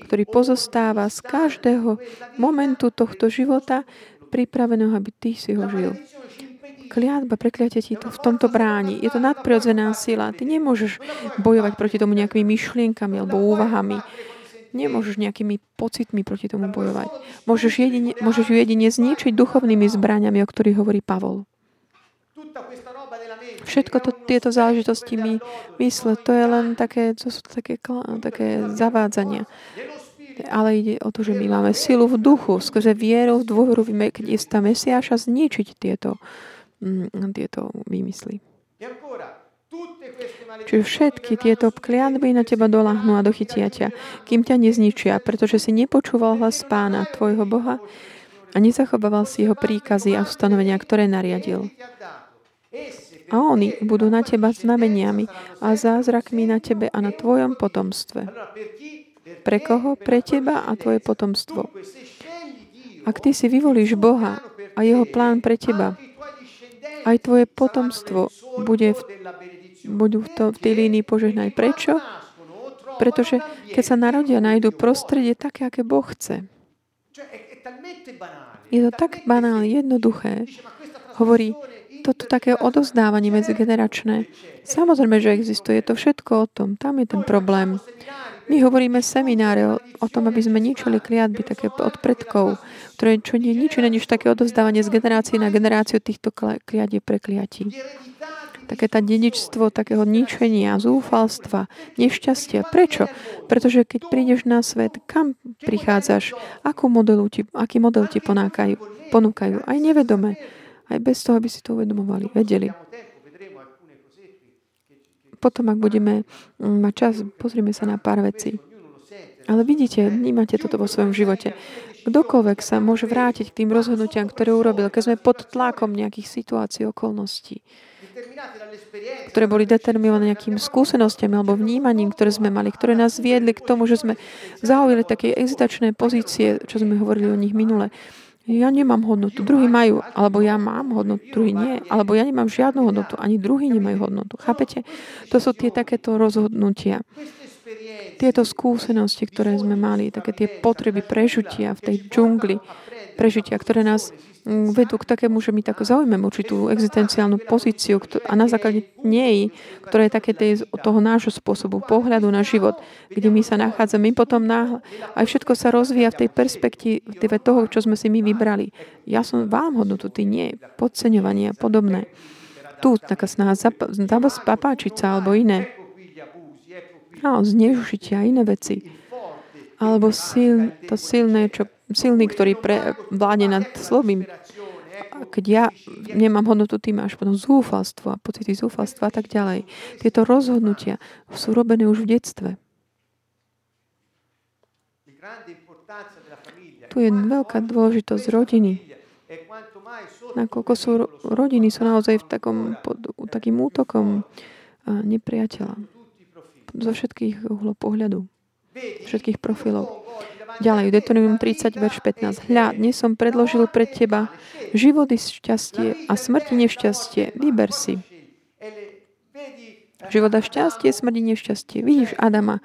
ktorý pozostáva z každého momentu tohto života pripraveného, aby ty si ho žil. Kliatba, prekliatie ti to v tomto bráni. Je to nadprirodzená sila. Ty nemôžeš bojovať proti tomu nejakými myšlienkami alebo úvahami. Nemôžeš nejakými pocitmi proti tomu bojovať. Môžeš ju jedine zničiť duchovnými zbraňami, o ktorých hovorí Pavol. Tieto záležitosti mysle, to je len také zavádzania. Ale ide o to, že my máme silu v duchu, skrze vieru, v dôveru v Krista Mesiaša zničiť tieto výmysly. Čiže všetky tieto kliatby na teba doľahnú a dochytia ťa, kým ťa nezničia, pretože si nepočúval hlas Pána, tvojho Boha, a nezachovával si jeho príkazy a ustanovenia, ktoré nariadil. A oni budú na teba znameniami a zázrakmi na tebe a na tvojom potomstve. Pre koho? Pre teba a tvoje potomstvo. Ak ty si vyvolíš Boha a jeho plán pre teba, aj tvoje potomstvo budú v tej línii požehnaj. Prečo? Pretože keď sa narodia, nájdú prostredie také, aké Boh chce. Je to tak banálne, jednoduché. Hovorí, toto také odozdávanie medzigeneračné. Samozrejme, že existuje to všetko o tom. Tam je ten problém. My hovoríme semináre o tom, aby sme ničili kliatby také od predkov, ktoré čo nie je ničené, než také odovzdávanie z generácie na generáciu týchto kliatiev prekliatí. také tá dedičstvo takého ničenia, zúfalstva, nešťastia. Prečo? Pretože keď prídeš na svet, kam prichádzaš? Aký model ti ponúkajú? Aj nevedome. Aj bez toho, aby si to uvedomovali, vedeli. Potom, ak budeme mať čas, pozrieme sa na pár vecí. Ale vidíte, vnímate toto vo svojom živote. Kdokoľvek sa môže vrátiť k tým rozhodnutiam, ktoré urobil, keď sme pod tlakom nejakých situácií, okolností, ktoré boli determinované nejakým skúsenostiami alebo vnímaním, ktoré sme mali, ktoré nás viedli k tomu, že sme zaujali také exitačné pozície, čo sme hovorili o nich minule. Ja nemám hodnotu, druhý majú, alebo ja mám hodnotu, druhý nie, alebo ja nemám žiadnu hodnotu, ani druhý nemajú hodnotu. Chápete? To sú tie takéto rozhodnutia. Tieto skúsenosti, ktoré sme mali, také tie potreby prežitia v tej džungli, prežitia, ktoré nás vedú k takému, že my tak zaujmeme určitú existenciálnu pozíciu a na základe nej, ktorá je také toho nášho spôsobu, pohľadu na život, kde my sa nachádzame, my potom aj všetko sa rozvíja v tej perspektíve toho, čo sme si my vybrali. Ja som vám hodnotu, ty nie, podceňovanie a podobné. Tu taká snaha zapapáčiť sa alebo iné. A zneužitia a iné veci. Alebo silný, ktorý vládne nad slabým. Keď ja nemám hodnotu, ty máš potom zúfalstvo a pocity zúfalstva a tak ďalej. Tieto rozhodnutia sú robené už v detstve. Tu je veľká dôležitosť rodiny. Nakoľko rodiny sú naozaj pod takým útokom nepriateľa. Zo všetkých uhlov pohľadu, všetkých profilov. Ďalej, Deuteronómium 30, verš 15. Hľa, dnes som predložil pred teba život i šťastie a smrť i nešťastie. Vyber si. Život a šťastie, smrť i nešťastie. Vidíš, Adama,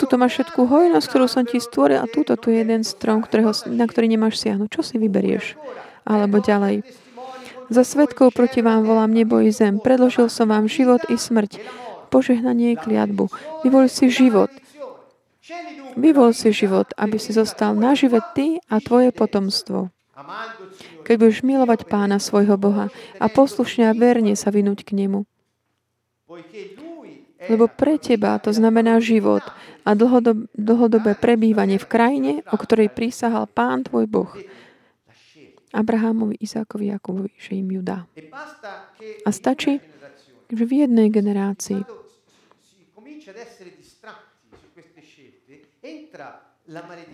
tuto máš všetkú hojnosť, ktorú som ti stvoril a tuto tu je jeden strom, na ktorý nemáš siahnuť. Čo si vyberieš? Alebo ďalej. Za svedkov proti vám volám nebo i zem. Predložil som vám život i smrť. Požehnanie, kliatbu. Vyvol si život. Vyvol si život, aby si zostal nažive ty a tvoje potomstvo. Keď budeš milovať Pána svojho Boha a poslušne a verne sa vynúť k nemu. Lebo pre teba to znamená život a dlhodobé prebývanie v krajine, o ktorej prísahal Pán tvoj Boh. Abrahámovi, Izákovi, Jakubovi, že im ju dá. A stačí, že v jednej generácii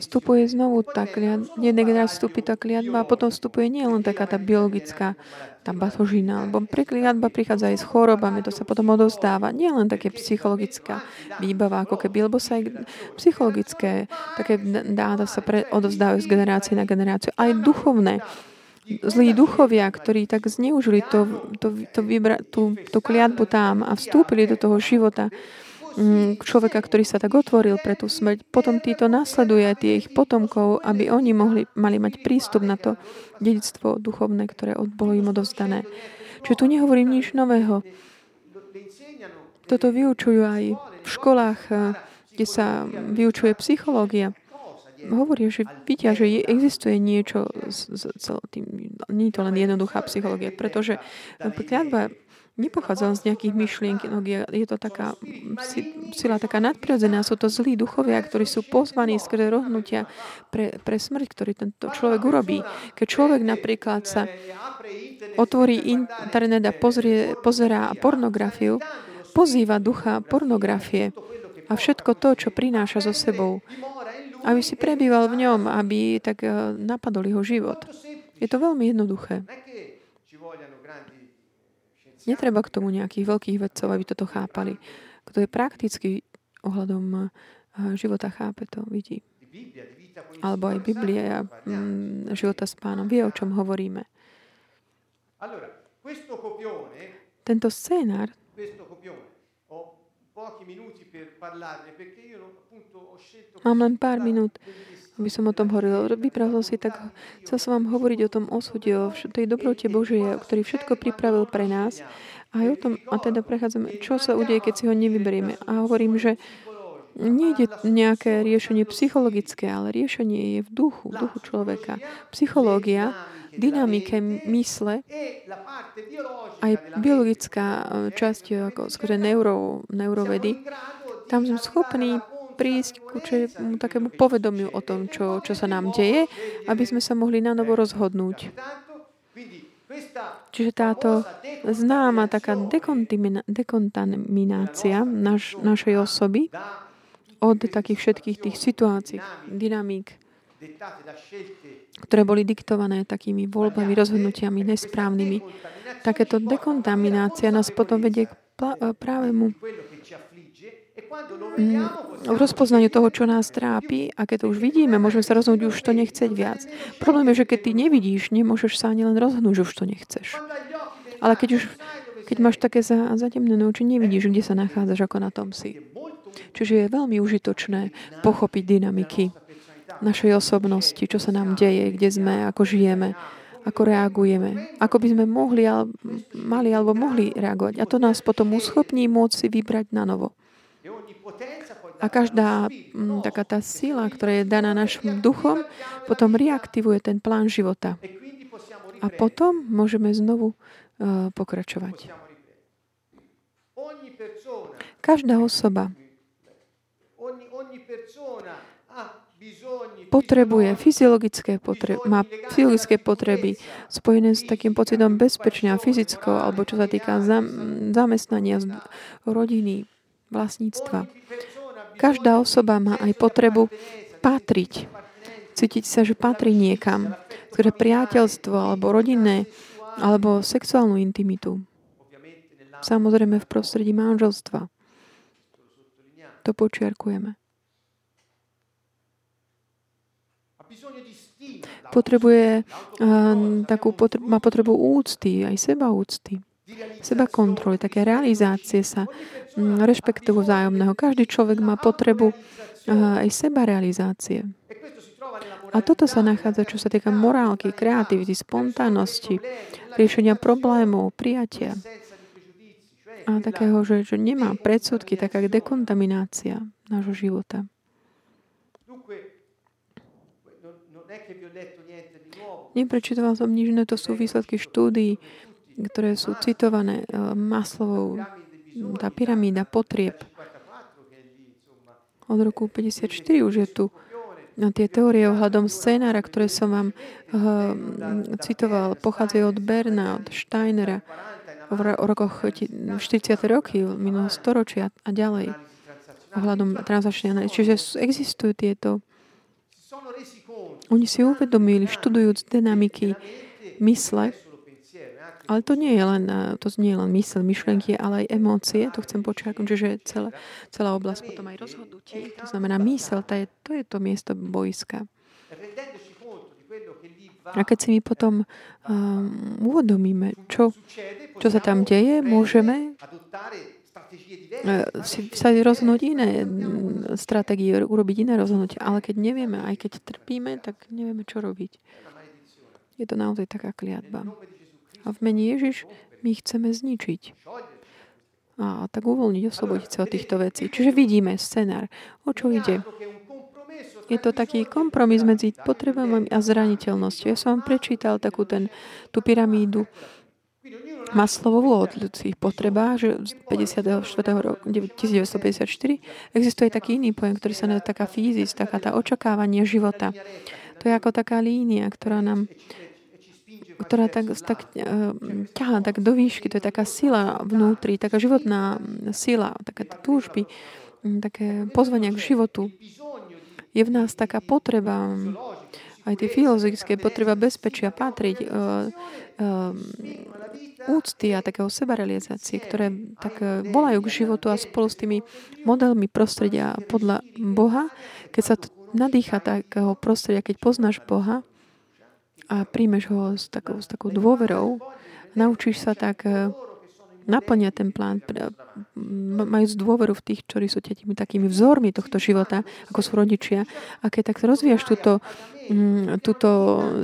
vstupuje znovu tá kliatba, v jednej generácii vstupí tá kliatba a potom vstupuje nie len taká tá biologická, tá batožina, lebo kliatba prichádza aj s chorobami, to sa potom odovzdáva, nie len také psychologická výbava ako keby, lebo sa aj psychologické také dáta sa odovzdávajú z generácie na generáciu, aj duchovné. Zlí duchovia, ktorí tak zneužili tú kliatbu tam a vstúpili do toho života človeka, ktorý sa tak otvoril pre tú smrť. Potom títo nasleduje aj tie ich potomkov, aby oni mali mať prístup na to dedičstvo duchovné, ktoré bolo im odovzdané. Čiže tu nehovorím nič nového. Toto vyučujú aj v školách, kde sa vyučuje psychológia. Hovoria, že vidia, že existuje niečo nie je to len jednoduchá psychológia, pretože kliatba nepochádza z nejakých myšlienk, je to taká sila taká nadprirodzená, sú to zlí duchovia, ktorí sú pozvaní skrze rozhodnutia pre smrť, ktorý tento človek urobí. Keď človek napríklad sa otvorí internet a pozerá pornografiu, pozýva ducha pornografie a všetko to, čo prináša so sebou, aby si prebýval v ňom, aby tak napadol jeho život. Je to veľmi jednoduché. Netreba k tomu nejakých veľkých vedcov, aby toto chápali. Kto je prakticky ohľadom života, chápe to, vidí. Alebo aj Biblia života s Pánom. Vie, o čom hovoríme. Tento scénar mám len pár minút, aby som o tom hovoril. Chcel som vám hovoriť o tom osude, o tej dobrote Božej, ktorý všetko pripravil pre nás. A aj o tom, a teda prechádzame, čo sa udeje, keď si ho nevyberieme. A hovorím, že nejde nejaké riešenie psychologické, ale riešenie je v duchu človeka. Psychológia dynamike mysle aj biologická časť, ako skôr neurovedy, tam sme schopní prísť ku takému povedomiu o tom, čo sa nám deje, aby sme sa mohli na novo rozhodnúť. Čiže táto známa taká dekontaminácia našej osoby od takých všetkých tých situácií, dynamík, ktoré boli diktované takými voľbami, rozhodnutiami nesprávnymi. Takéto dekontaminácia nás potom vedie k právemu v rozpoznaniu toho, čo nás trápi, a keď to už vidíme, môžeme sa rozhodnúť už to nechceť viac. Problém je, že keď ty nevidíš, nemôžeš sa ani len rozhodnúť, že už to nechceš. Ale keď máš také zatemnené oči, nevidíš, kde sa nachádzaš, ako na tom si. Čiže je veľmi užitočné pochopiť dynamiky našej osobnosti, čo sa nám deje, kde sme, ako žijeme, ako reagujeme, ako by sme mali alebo mohli reagovať. A to nás potom uschopní môcť si vybrať na novo. A každá taká tá sila, ktorá je daná našim duchom, potom reaktivuje ten plán života. A potom môžeme znovu pokračovať. Každá osoba potrebuje má fyziologické potreby spojené s takým pocitom bezpečia fyzickou, alebo čo sa týka zamestnania, rodiny, vlastníctva. Každá osoba má aj potrebu patriť. Cítiť sa, že patrí niekam. Skôr priateľstvo, alebo rodinné, alebo sexuálnu intimitu. Samozrejme v prostredí manželstva. To počiarkujeme. Potrebuje má potrebu úcty, aj sebaúcty. Seba kontroly, také realizácie sa, rešpektu vzájomného. Každý človek má potrebu aj seba realizácie. A toto sa nachádza, čo sa týka morálky, kreativity, spontánnosti, riešenia problémov, prijatia. A takého, že nemá predsudky, taká dekontaminácia nášho života. Neprečítoval som nič, no to sú výsledky štúdií, ktoré sú citované Maslowou, tá pyramída potrieb. Od roku 1954 už je tu na tie teórie ohľadom scénára, ktoré som vám citoval, pochádzajú od Bernarda Steinera v rokoch 40. roky minulého storočia a ďalej ohľadom transakčnej analýzy. Čiže existujú tieto. Oni si uvedomili, študujúc dynamiky mysle. Ale to nie je len mysel, myšlenky, ale aj emócie, to chcem počiarknúť, že celá oblasť potom aj rozhodnutí, to znamená mysel, to je to miesto boiska. A keď si my potom uvedomíme, čo sa tam deje, môžeme sa rozhodnúť iné stratégie, urobiť iné rozhodnutie, ale keď nevieme, aj keď trpíme, tak nevieme, čo robiť. Je to naozaj taká kliatba. A v mene Ježiš my chceme zničiť. A tak uvoľniť, oslobodiť sa od týchto vecí. Čiže vidíme scenár, o čo ide. Je to taký kompromis medzi potrebami a zraniteľnosťou. Ja som vám prečítal tú pyramídu Maslowovú o ľudských potrebách, že z 1954 existuje taký iný pojem, ktorý sa nazýva taká fyzis, taká tá očakávanie života. To je ako taká línia, ktorá tak ťahá tak do výšky. To je taká sila vnútri, taká životná sila, také túžby, také pozvania k životu. Je v nás taká potreba, aj tie filozofické potreba bezpečia, patriť, úcty a takého sebarealizácie, ktoré tak volajú k životu, a spolu s tými modelmi prostredia podľa Boha, keď sa nadýcha takého prostredia, keď poznáš Boha, a príjmeš ho s takou dôverou, naučíš sa tak naplňať ten plán, majúc dôveru v tých, ktorí sú takými vzormi tohto života, ako sú rodičia. A keď tak rozvíjaš túto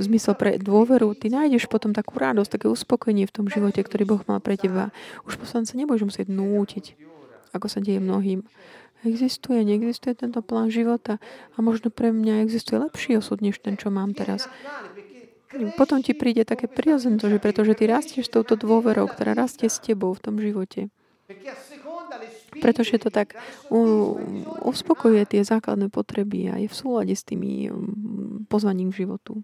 zmysel pre dôveru, ty nájdeš potom takú radosť, také uspokojenie v tom živote, ktorý Boh mal pre teba. Už potom sa nebudeš musieť nútiť, ako sa deje mnohým. Existuje, neexistuje tento plán života a možno pre mňa existuje lepší osud, než ten, čo mám teraz. potom ti príde také prirodzené, pretože ty rastieš touto dôverou, ktorá rastie s tebou v tom živote. Pretože to tak uspokojuje tie základné potreby a je v súlade s tými pozvaním k životu.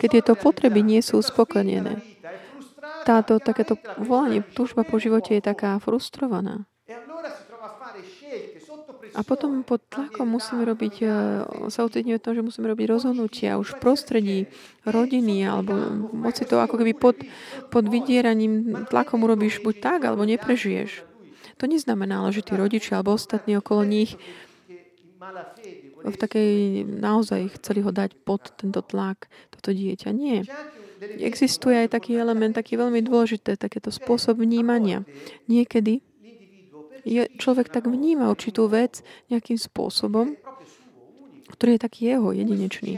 Keď tieto potreby nie sú uspokojené, takéto volanie, túžba po živote je taká frustrovaná. A potom pod tlakom musíme robiť, sa utvrdíme o tom, že musíme robiť rozhodnutia už v prostredí rodiny, alebo moci to ako keby pod vydieraním tlakom urobíš buď tak, alebo neprežiješ. To neznamená, že tí rodičia alebo ostatní okolo nich v takej naozaj chceli ho dať pod tento tlak, toto dieťa. Nie. Existuje aj taký element, taký veľmi dôležité, takéto spôsob vnímania. Niekedy človek tak vníma určitú vec nejakým spôsobom, ktorý je taký jeho, jedinečný.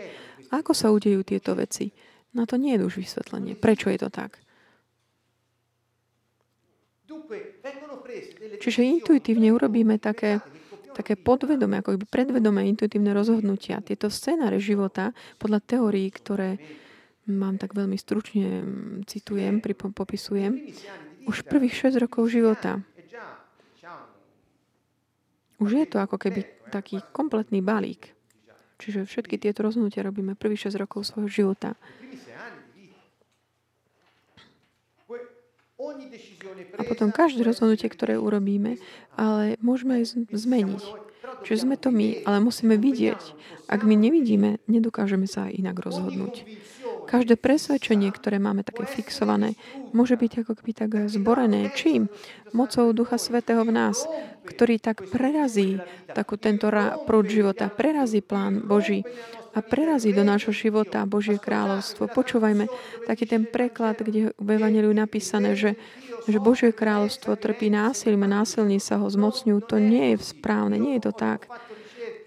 A ako sa udejú tieto veci? Na to nie je už vysvetlenie. Prečo je to tak? Čiže intuitívne urobíme také podvedomé, ako by predvedomé intuitívne rozhodnutia. Tieto scénáre života, podľa teórií, ktoré mám tak veľmi stručne citujem, popisujem, už prvých 6 rokov života. Už je to ako keby taký kompletný balík. Čiže všetky tieto rozhodnutia robíme prvých 6 rokov svojho života. A potom každé rozhodnutie, ktoré urobíme, ale môžeme aj zmeniť. Čiže sme to my, ale musíme vidieť. Ak my nevidíme, nedokážeme sa aj inak rozhodnúť. Každé presvedčenie, ktoré máme také fixované, môže byť ako keby tak zborené. Čím? Mocou Ducha Svätého v nás, ktorý tak prerazí tento prúd života, prerazí plán Boží a prerazí do nášho života Božie kráľovstvo. Počúvajme taký ten preklad, kde v Evangeliu napísané, že Božie kráľovstvo trpí násilím a násilní sa ho zmocňujú. To nie je správne, nie je to tak.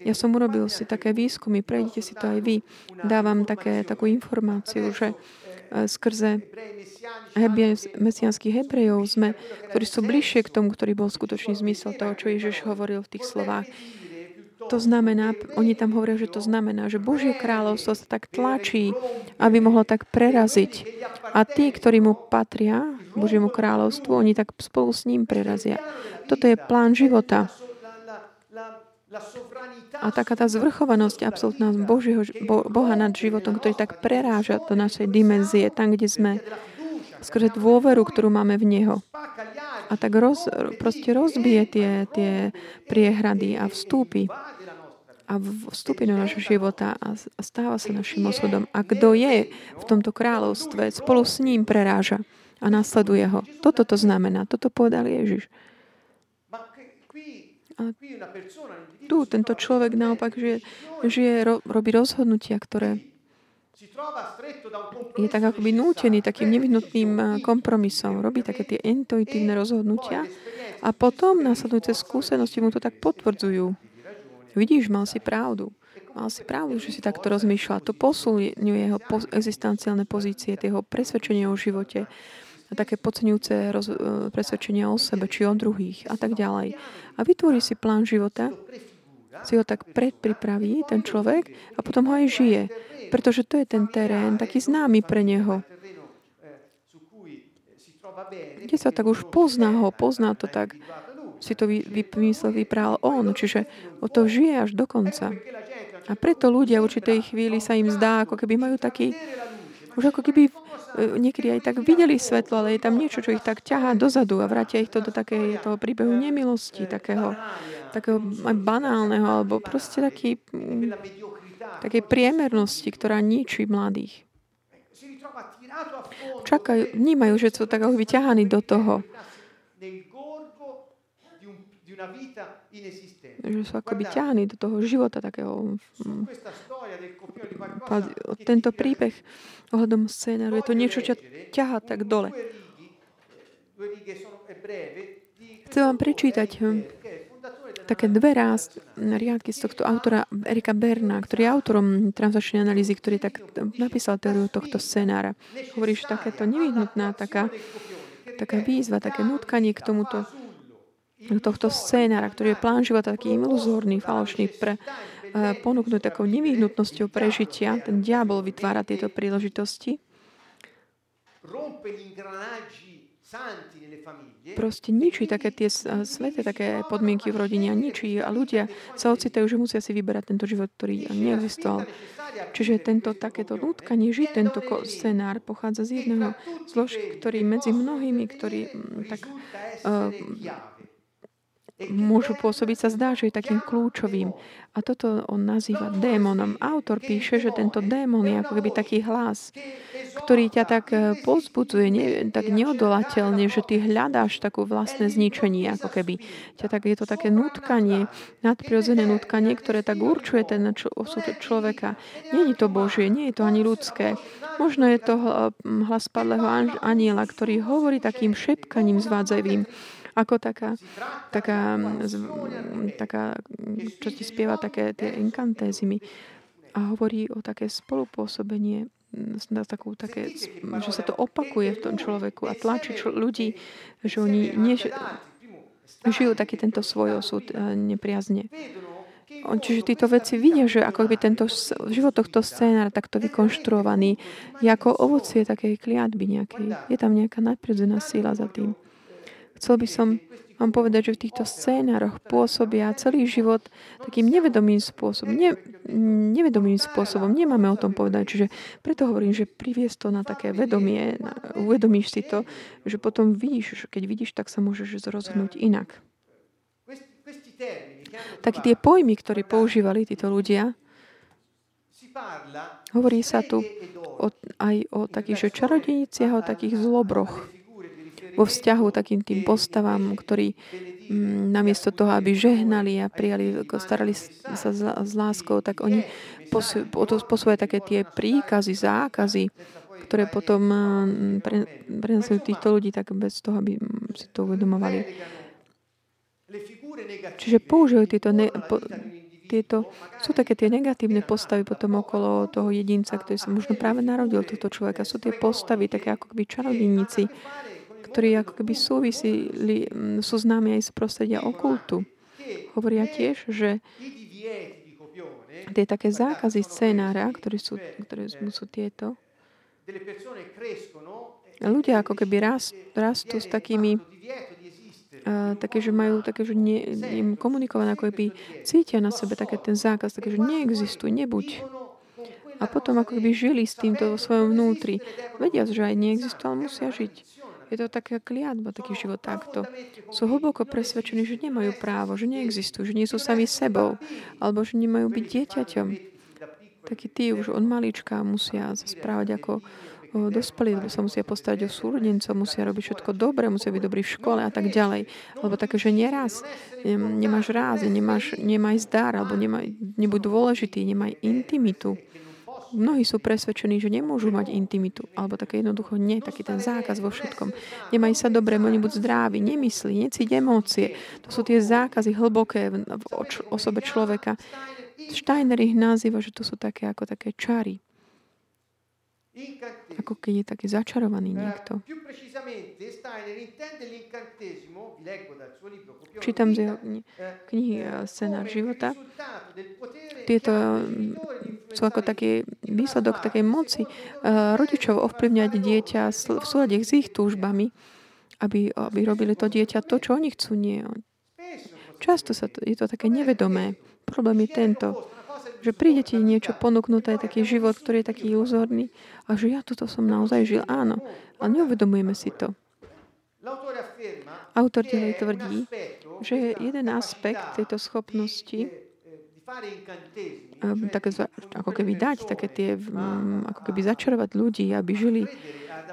Ja som urobil si také výskumy, prejdite si to aj vy. Dávam takú informáciu, že skrze mesianských Hebrejov sme, ktorí sú bližšie k tomu, ktorý bol skutočný zmysel toho, čo Ježiš hovoril v tých slovách. To znamená, oni tam hovoria, že to znamená, že Božie kráľovstvo sa tak tlačí, aby mohlo tak preraziť. A tí, ktorí mu patria, Božiemu kráľovstvu, oni tak spolu s ním prerazia. Toto je plán života. A taká tá zvrchovanosť absolútna Boha nad životom, ktorý tak preráža do našej dimenzie, tam, kde sme, skrze dôveru, ktorú máme v Neho. A tak proste rozbije tie priehrady a vstúpi. A vstúpi do našho života a stáva sa našim osudom. A kto je v tomto kráľovstve, spolu s ním preráža a nasleduje ho. Toto to znamená. Toto povedal Ježiš. A tu tento človek naopak robí rozhodnutia, ktoré je tak akoby nútený takým nevyhnutným kompromisom. Robí také tie intuitívne rozhodnutia a potom následujúce skúsenosti mu to tak potvrdzujú. Vidíš, mal si pravdu. Mal si pravdu, že si takto rozmýšľa. To posilňuje jeho existenciálne pozície, jeho presvedčenie o živote a také podceňujúce presvedčenia o sebe, či o druhých a tak ďalej. A vytvorí si plán života, si ho tak predpripraví ten človek a potom ho aj žije, pretože to je ten terén taký známy pre neho. Kde sa tak už pozná to tak, si to vyprál on, čiže o to žije až do konca. A preto ľudia v určitej chvíli sa im zdá, ako keby majú taký, už ako keby niekedy aj tak videli svetlo, ale je tam niečo, čo ich tak ťahá dozadu a vrátia ich to do toho príbehu nemilosti, takého aj banálneho, alebo proste takej priemernosti, ktorá ničí mladých. Čakajú, vnímajú, že sú tak vyťahaní do toho. Že sú akoby ťahaní do toho života takého. Tento príbeh ohľadom scénáru, je to niečo, čo ťahá tak dole. Chcem vám prečítať také dve riadky z tohto autora Erika Berna, ktorý je autorom transakčnej analýzy, ktorý tak napísal teóriu tohto scénára. Hovorí, že takéto nevyhnutná taká výzva, také nutkanie k tomuto scénára, ktorý je plán života taký iluzórny, falošný, ponúknuté takou nevyhnutnosťou prežitia. Ten diabol vytvára tieto príležitosti. Proste ničí také tie sveté, také podmienky v rodine a ničí. A ľudia sa ocitajú, že musia si vyberať tento život, ktorý neexistoval. Čiže takéto nutkanie žiť, tento scenár pochádza z jedného zložky, ktorý medzi mnohými, ktorí tak môžu pôsobiť, sa zdá, že je takým kľúčovým. A toto on nazýva démonom. Autor píše, že tento démon je ako keby taký hlas, ktorý ťa tak povzbudzuje, tak neodolateľne, že ty hľadáš takú vlastné zničenie, ako keby. Je to také nutkanie, nadprirodzené nutkanie, ktoré tak určuje ten osud človeka. Nie je to Božie, nie je to ani ľudské. Možno je to hlas padlého aniela, ktorý hovorí takým šepkaním zvádzajivým, ako taká čo ti spieva také tie inkantézimy. A hovorí o také spolupôsobenie, že sa to opakuje v tom človeku a tlačí ľudí, že oni žijú taký tento svoj osud nepriazne. Čiže títo veci vidia, že ako by tento život tohto scénára takto vykonštruovaný je ako ovocie takej kliatby nejakej. Je tam nejaká nadprirodzená síla za tým. Chcel by som vám povedať, že v týchto scénároch pôsobia celý život takým nevedomým spôsobom. Nemáme o tom povedať. Čiže preto hovorím, že priviesť to na také vedomie, uvedomíš si to, že potom vidíš, keď vidíš, tak sa môžeš rozhodnúť inak. Tak tie pojmy, ktoré používali títo ľudia, hovorí sa tu aj o takých čarodejniciach, o takých zlobroch vo vzťahu takým tým postavám, ktorí namiesto toho, aby žehnali a prijali, starali sa s láskou, tak oni posúvajú také tie príkazy, zákazy, ktoré potom prenasujú týchto ľudí tak bez toho, aby si to uvedomovali. Čiže používajú tieto sú také tie negatívne postavy potom okolo toho jedinca, ktorý sa možno práve narodil, tohto človeka. Sú tie postavy také ako keby čarodejníci, ktorí ako keby sú známi aj z prostredia okultu. Hovoria tiež, že tie také zákazy scénára, ktoré sú tieto, ľudia ako keby rastú s takými, také, že majú také, že im komunikované, ako keby cítia na sebe také ten zákaz, také, že neexistuj, nebuď. A potom ako keby žili s týmto vo svojom vnútri. Vedia, že aj neexistuje, ale musia žiť. Je to taká kliatba, taký život takto. Sú hlboko presvedčení, že nemajú právo, že neexistujú, že nie sú sami sebou, alebo že nemajú byť dieťaťom. Takí tí už od malička musia sa správať ako dospelí, sa musia postaviť o súrodencov, musia robiť všetko dobre, musia byť dobrí v škole a tak ďalej. Alebo také, že nemáš ráz, nemaj zdar, alebo nebuď dôležitý, nemaj intimitu. Mnohí sú presvedčení, že nemôžu mať intimitu, alebo také jednoducho nie, taký ten zákaz vo všetkom. Nemajú sa dobre, oni buď zdraví, nemyslí, necíti emócie. To sú tie zákazy hlboké v osobe človeka. Steiner ich nazýva, že to sú také ako také čary. Ako keď je taký začarovaný niekto. Čítam z jeho knihy Scenár života. Tieto sú ako taký výsledok takej moci rodičov ovplyvňať dieťa v súlade s ich túžbami, aby robili to dieťa to, čo oni chcú. Nie. Často je to také nevedomé. Problém je tento, že príde ti niečo ponúknuté, taký život, ktorý je taký iluzórny a že ja toto som naozaj žil. Áno, ale neuvedomujeme si to. Autor ďalej tvrdí, že jeden aspekt tejto schopnosti také, ako keby dať také tie, ako keby začarovať ľudí, aby žili,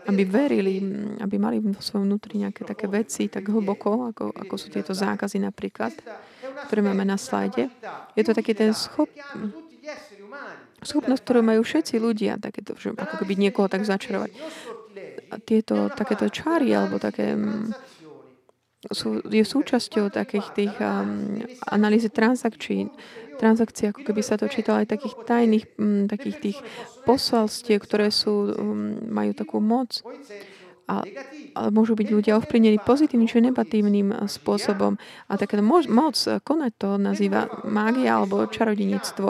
aby verili, aby mali v svojom vnútri nejaké také veci tak hlboko, ako sú tieto zákazy napríklad, ktoré máme na slajde. Je to taký ten schopnosť, ktorú majú všetci ľudia, takéto, že ako keby niekoho tak začarovať. A tieto takéto čary, alebo také je súčasťou takých tých analýzy transakcií, ako keby sa to čítalo aj takých tajných, takých tých posolstiev, ktoré majú takú moc. a môžu byť ľudia ovplyvnení pozitívnym či negatívnym spôsobom. A takáto moc konať to nazýva mágia alebo čarodejníctvo.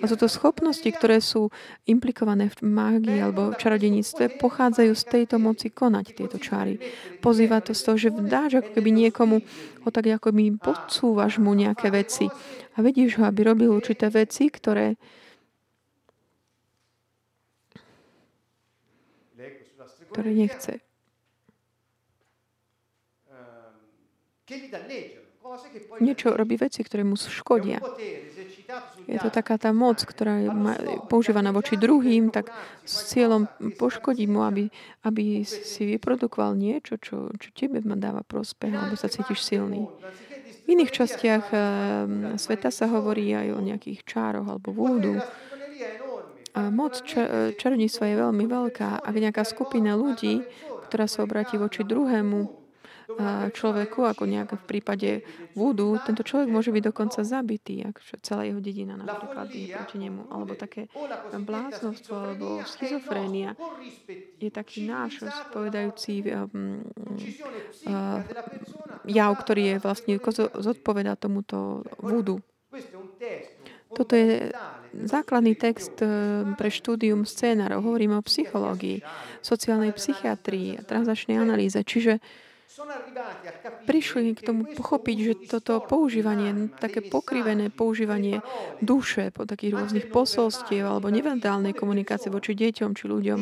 A sú to schopnosti, ktoré sú implikované v mágii alebo čarodejníctve, pochádzajú z tejto moci konať tieto čary. Pozýva to z toho, že dáš ako keby niekomu ho tak ako by podsúvaš mu nejaké veci a vedíš ho, aby robil určité veci, ktoré nechce. Niečo robí veci, ktoré mu škodia. Je to taká tá moc, ktorá je používaná voči druhým, tak s cieľom poškodiť mu, aby si vyprodukoval niečo, čo tebe dáva prospech, alebo sa cítiš silný. V iných častiach sveta sa hovorí aj o nejakých čároch alebo vúdu. A moc čarodejníctva je veľmi veľká. Ak nejaká skupina ľudí, ktorá sa obráti voči druhému človeku, ako nejak v prípade vúdu, tento človek môže byť dokonca zabitý, ak celá jeho dedina napríklad je proti nemu. Alebo také bláznostvo, alebo schizofrénia je taký náš spovedajúci jav, ktorý je vlastne zodpovedá tomuto vúdu. Toto je základný text pre štúdium scénárov. Hovoríme o psychológii, sociálnej psychiatrii, transačnej analýze. Čiže prišli k tomu pochopiť, že toto používanie, také pokrivené používanie duše po takých rôznych posolstiev alebo neverbálnej komunikácie voči deťom či ľuďom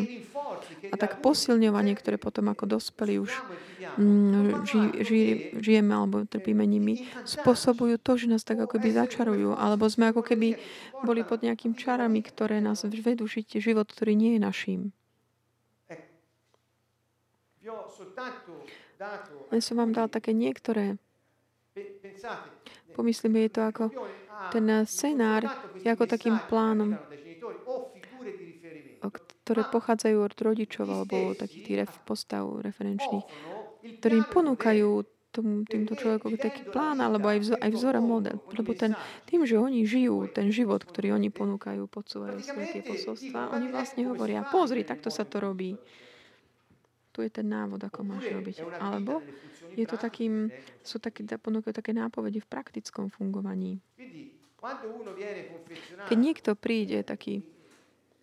a tak posilňovanie, ktoré potom ako dospelí už žijeme alebo trpíme nimi, spôsobujú to, že nás tak ako keby začarujú. Alebo sme ako keby boli pod nejakým čarami, ktoré nás vedú žiť život, ktorý nie je naším. Len som vám dal také niektoré. Pomyslíme, je to ako ten scenár, je ako takým plánom, ktoré pochádzajú od rodičov alebo takých tých postav referenčných, ktorí ponúkajú týmto človekom taký plán alebo aj vzor a model. Lebo tým, že oni žijú ten život, ktorý oni ponúkajú, podsúvajú svoje tie posolstvá, oni vlastne hovoria, pozri, takto sa to robí. Tu je ten návod, ako máš robiť. Alebo je to takým, sú také, ponúkajú také nápovede v praktickom fungovaní. Keď niekto príde taký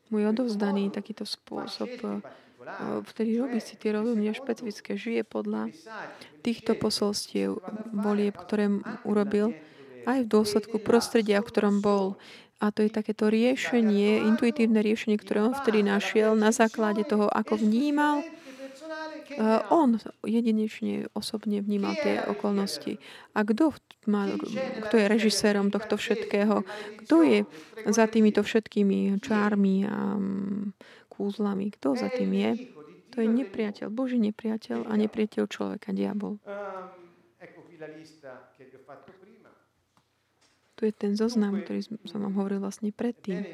môj odovzdaný takýto spôsob, vtedy robí si tie rozumne špecifické, žije podľa týchto posolstiev, volieb, ktoré urobil, aj v dôsledku prostredia, v ktorom bol. A to je takéto riešenie, intuitívne riešenie, ktoré on vtedy našiel na základe toho, ako vnímal. On jedinečne osobne vnímal tie okolnosti. A kto je režisérom tohto všetkého? Kto je za týmito všetkými čármi a kúzlami? Kto za tým je? To je nepriateľ, Boží nepriateľ a nepriateľ človeka, diabol. Tu je ten zoznam, ktorý som vám hovoril vlastne predtým.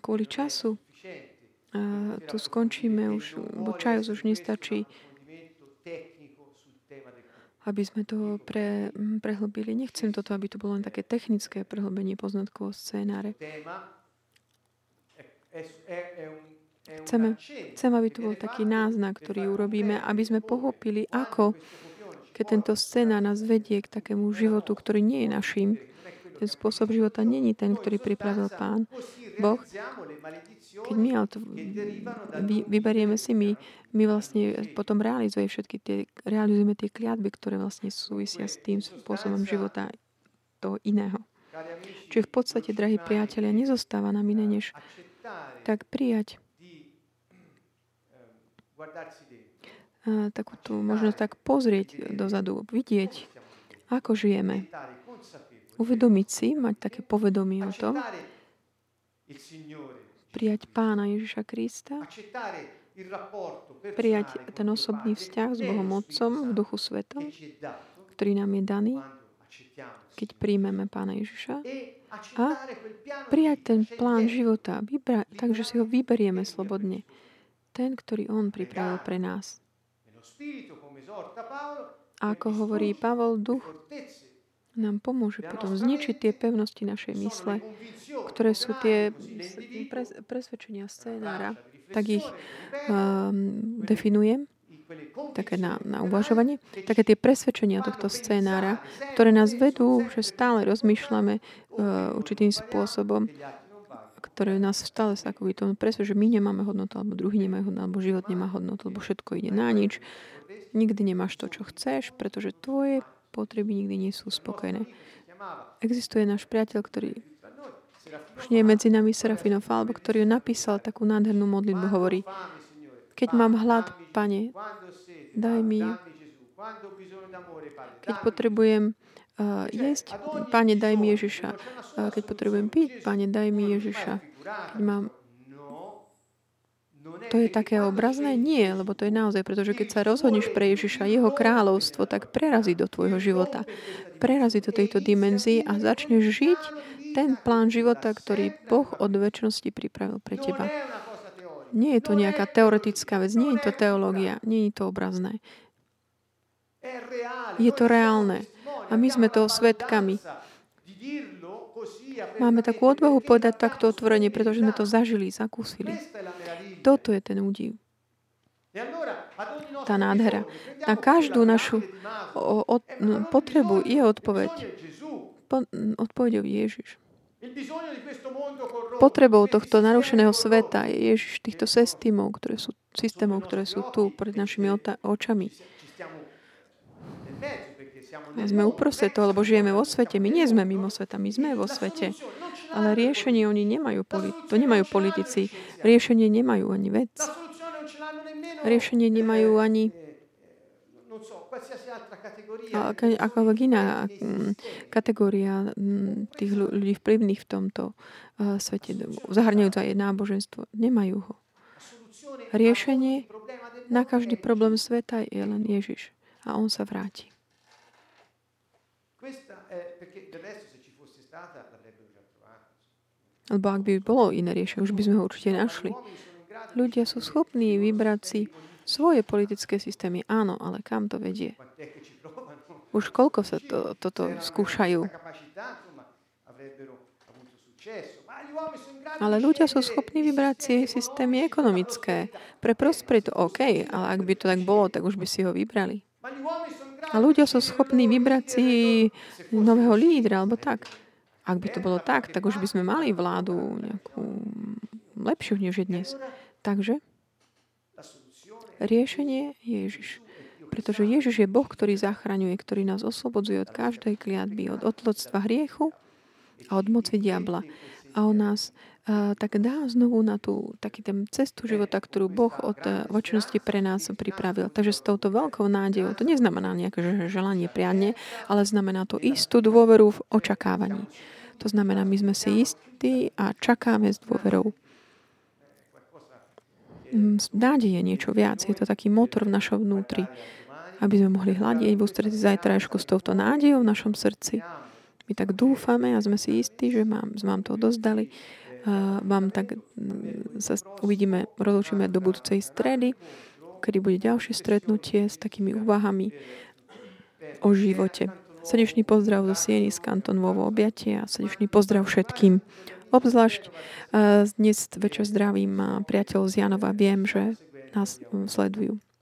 Kvôli času tu skončíme už, bo čas už nestačí, aby sme to prehlbili. Nechcem toto, aby to bolo len také technické prehlbenie poznatkov o scénáre. Chcem, aby to bol taký náznak, ktorý urobíme, aby sme pochopili, ako keď tento scénár nás vedie k takému životu, ktorý nie je našim. Ten spôsob života není ten, ktorý pripravil Pán Boh. Keď my vyberieme si, my vlastne potom realizujeme tie kliatby, ktoré vlastne súvisia s tým spôsobom života toho iného. Čiže v podstate, drahí priatelia, nezostáva nám iné, než tak prijať takúto možnosť tak pozrieť dozadu, vidieť, ako žijeme. Uvedomiť si, mať také povedomie o tom, prijať Pána Ježiša Krista, prijať ten osobný vzťah s Bohom Otcom v Duchu Svetom, ktorý nám je daný, keď príjmeme Pána Ježiša, a prijať ten plán života, takže si ho vyberieme slobodne. Ten, ktorý On pripravil pre nás. Ako hovorí Pavol, Duch nám pomôže potom zničiť tie pevnosti našej mysle, ktoré sú tie presvedčenia scénára. Tak ich definujem, také na uvažovanie. Také tie presvedčenia tohto scénára, ktoré nás vedú, že stále rozmýšľame určitým spôsobom, ktoré nás stále sa akoby tomu presvedčia, že my nemáme hodnotu, alebo druhý nemá hodnotu, alebo život nemá hodnotu, alebo všetko ide na nič. Nikdy nemáš to, čo chceš, pretože tvoje potreby nikdy nie sú spokojné. Existuje náš priateľ, ktorý už nie je medzi nami, Serafino Falbo, ktorý napísal takú nádhernú modlitbu, hovorí: Keď mám hlad, Pane, daj mi ju. Keď potrebujem jesť, Pane, daj mi Ježiša. Keď potrebujem piť, Pane, daj mi Ježiša. Keď mám... To je také obrazné? Nie, lebo to je naozaj, pretože keď sa rozhodneš pre Ježiša, jeho kráľovstvo, tak prerazí do tvojho života. Prerazí do tejto dimenzii a začneš žiť ten plán života, ktorý Boh od večnosti pripravil pre teba. Nie je to nejaká teoretická vec, nie je to teológia, nie je to obrazné. Je to reálne. A my sme toho svedkami. Máme takú odvahu povedať takto otvorene, pretože sme to zažili, zakúsili. Toto je ten údiv. Tá nádhera. Na každú našu potrebu je odpoveď. Odpovedou je Ježiš. Potrebou tohto narušeného sveta je Ježiš, týchto systémov, ktoré sú tu pred našimi očami. My sme uprostred toho, lebo žijeme vo svete. My nie sme mimo sveta, my sme vo svete. Ale riešenie oni nemajú, to nemajú politici. Riešenie nemajú ani vec. Riešenie nemajú ani akákoľvek iná kategória tých ľudí vplyvných v tomto svete. Zahrňujúca je náboženstvo. Nemajú ho. Riešenie na každý problém sveta je len Ježiš. A on sa vráti. Lebo ak by bolo iné riešenie, už by sme ho určite našli. Ľudia sú schopní vybrať si svoje politické systémy. Áno, ale kam to vedie? Už koľko sa toto skúšajú? Ale ľudia sú schopní vybrať si systémy ekonomické. Pre prosperitu, OK, ale ak by to tak bolo, tak už by si ho vybrali. A ľudia sú schopní vybrať si nového lídra, alebo tak. Ak by to bolo tak, tak už by sme mali vládu nejakú lepšiu, než je dnes. Takže riešenie je Ježiš. Pretože Ježiš je Boh, ktorý zachraňuje, ktorý nás oslobodzuje od každej kliatby, od otroctva hriechu a od moci diabla. A on nás tak dá znovu na tú taký ten cestu života, ktorú Boh od večnosti pre nás pripravil. Takže s touto veľkou nádejou, to neznamená nejaké želanie priane, ale znamená to istú dôveru v očakávaní. To znamená, my sme si istí a čakáme s dôverou. Nádej je niečo viac, je to taký motor v našom vnútri, aby sme mohli hľadiť v ústretí zajtrajšku s touto nádejou v našom srdci. My tak dúfame a sme si istí, že mám to odozdali. Vám tak sa uvidíme, rozlučíme do budúcej stredy, kedy bude ďalšie stretnutie s takými úvahami o živote. Srdečný pozdrav zo Sieny, z Kanton Vovo objatia a srdečný pozdrav všetkým. Obzvlášť dnes večer zdravím priateľov z Janova. Viem, že nás sledujú.